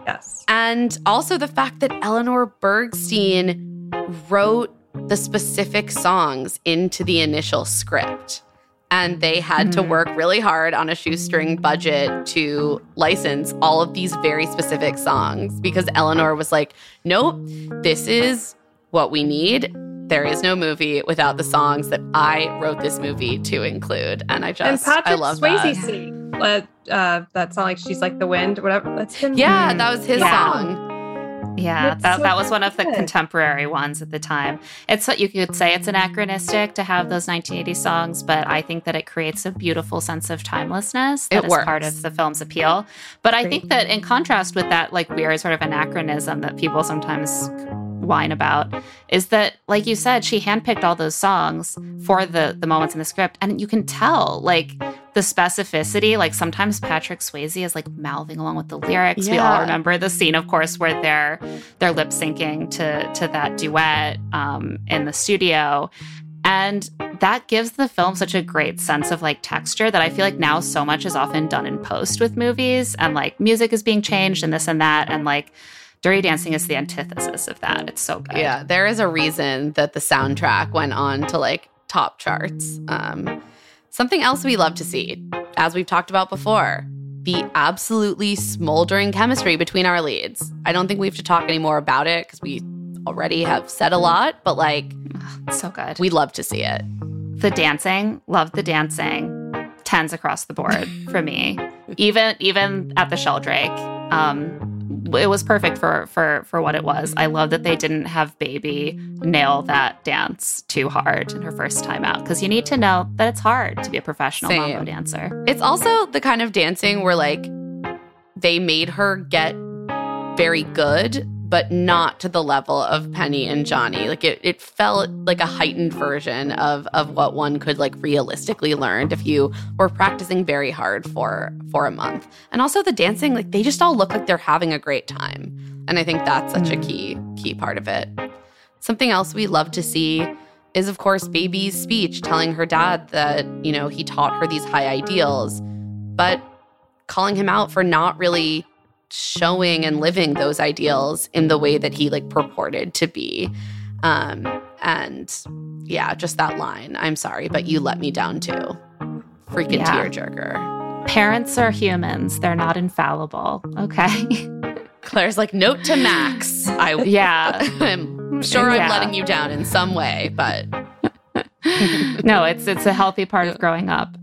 Yes. And also the fact that Eleanor Bergstein wrote the specific songs into the initial script. And they had to work really hard on a shoestring budget to license all of these very specific songs because Eleanor was like, nope, this is what we need. There is no movie without the songs that I wrote this movie to include. And I love Patrick Swayze singing that song, like She's Like the Wind, whatever. That's him. Yeah, that was his song. Yeah, that was one of the contemporary ones at the time. It's what you could say it's anachronistic to have those 1980 songs, but I think that it creates a beautiful sense of timelessness that is part of the film's appeal. But I think that in contrast with that, like, weird sort of anachronism that people sometimes whine about is that, like you said, she handpicked all those songs for the moments in the script, and you can tell, like, the specificity. Like, sometimes Patrick Swayze is like mouthing along with the lyrics. Yeah. We all remember the scene, of course, where they're lip syncing to that duet in the studio, and that gives the film such a great sense of, like, texture that I feel like now so much is often done in post with movies, and, like, music is being changed and this and that, and, like, Dirty Dancing is the antithesis of that. It's so good. Yeah, there is a reason that the soundtrack went on to, like, top charts. Something else we love to see, as we've talked about before, the absolutely smoldering chemistry between our leads. I don't think we have to talk any more about it because we already have said a lot, but, like, it's so good. We love to see it. The dancing, love the dancing. 10s across the board for me. Even at the Sheldrake. It was perfect for what it was. I love that they didn't have Baby nail that dance too hard in her first time out, because you need to know that it's hard to be a professional mambo dancer. It's also the kind of dancing where, like, they made her get very good, but not to the level of Penny and Johnny. Like, it felt like a heightened version of what one could, like, realistically learn if you were practicing very hard for a month. And also the dancing, like, they just all look like they're having a great time. And I think that's such a key part of it. Something else we love to see is, of course, Baby's speech telling her dad that, you know, he taught her these high ideals, but calling him out for not really showing and living those ideals in the way that he, like, purported to be. And yeah, just that line, I'm sorry, but you let me down too. Freaking tearjerker. Parents are humans. They're not infallible. Okay. Claire's like, note to Max. I'm sure I'm letting you down in some way, but. No, it's a healthy part of growing up.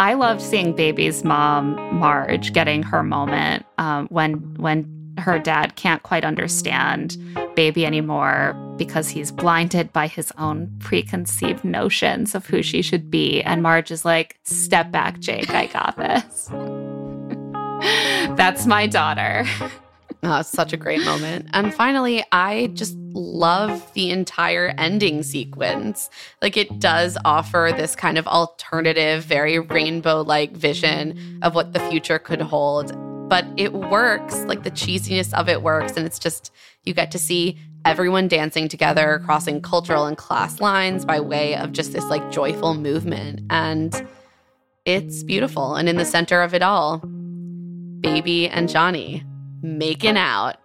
I loved seeing Baby's mom, Marge, getting her moment when her dad can't quite understand baby anymore because he's blinded by his own preconceived notions of who she should be. And Marge is like, step back, Jake, I got this. That's my daughter. Oh, it's such a great moment. And finally, I just love the entire ending sequence. Like, it does offer this kind of alternative, very rainbow-like vision of what the future could hold. But it works. Like, the cheesiness of it works. And it's just, you get to see everyone dancing together, crossing cultural and class lines by way of just this, like, joyful movement. And it's beautiful. And in the center of it all, Baby and Johnny. Making out.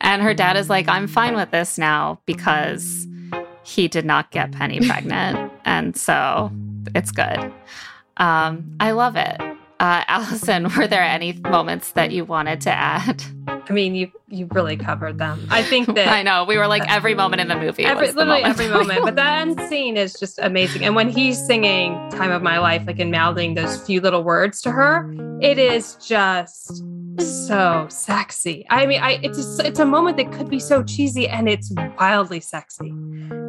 And her dad is like, I'm fine with this now because he did not get Penny pregnant. And so it's good. I love it. Allison, were there any moments that you wanted to add? I mean, you really covered them. I think that... I know. We were like, every moment in the movie was the moment. Every moment. But that end scene is just amazing. And when he's singing Time of My Life, like, and mouthing those few little words to her, it is just so sexy. I mean, it's a moment that could be so cheesy, and it's wildly sexy.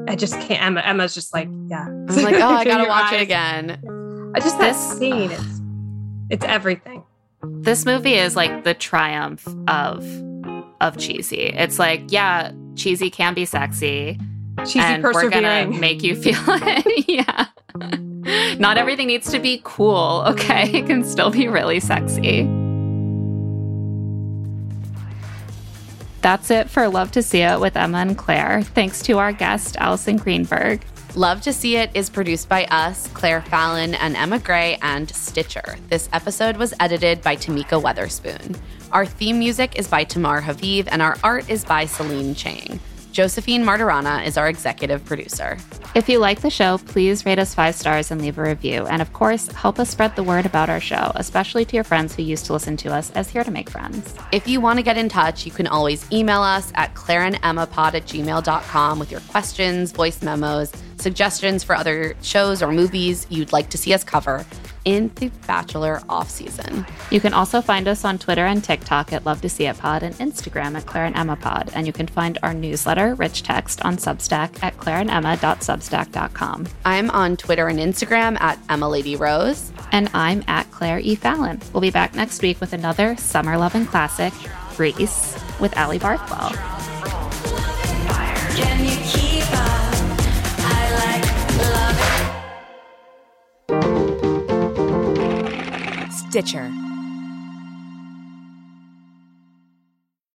I just can't... Emma's just like, yeah. I'm like, oh, I gotta watch it again. That scene... It's everything. This movie is like the triumph of cheesy. It's like, yeah, cheesy can be sexy. Cheesy and persevering. We're going to make you feel it. Yeah. Not everything needs to be cool, okay? It can still be really sexy. That's it for Love to See It with Emma and Claire. Thanks to our guest, Allison Greenberg. Love to See It is produced by us, Claire Fallon and Emma Gray, and Stitcher. This episode was edited by Tamika Weatherspoon. Our theme music is by Tamar Haviv, and our art is by Celine Chang. Josephine Martirana is our executive producer. If you like the show, please rate us 5 stars and leave a review. And of course, help us spread the word about our show, especially to your friends who used to listen to us as Here to Make Friends. If you want to get in touch, you can always email us at claireandemmapod@gmail.com with your questions, voice memos, suggestions for other shows or movies you'd like to see us cover in the Bachelor off-season. You can also find us on Twitter and TikTok at Love to See It Pod and Instagram at Claire and Emma Pod. And you can find our newsletter, Rich Text, on Substack at claireandemma.substack.com. I'm on Twitter and Instagram at Emma Lady Rose. And I'm at Claire E. Fallon. We'll be back next week with another summer loving classic, Grease, with Allie Barthwell. Can you keep up? I like love it. Stitcher.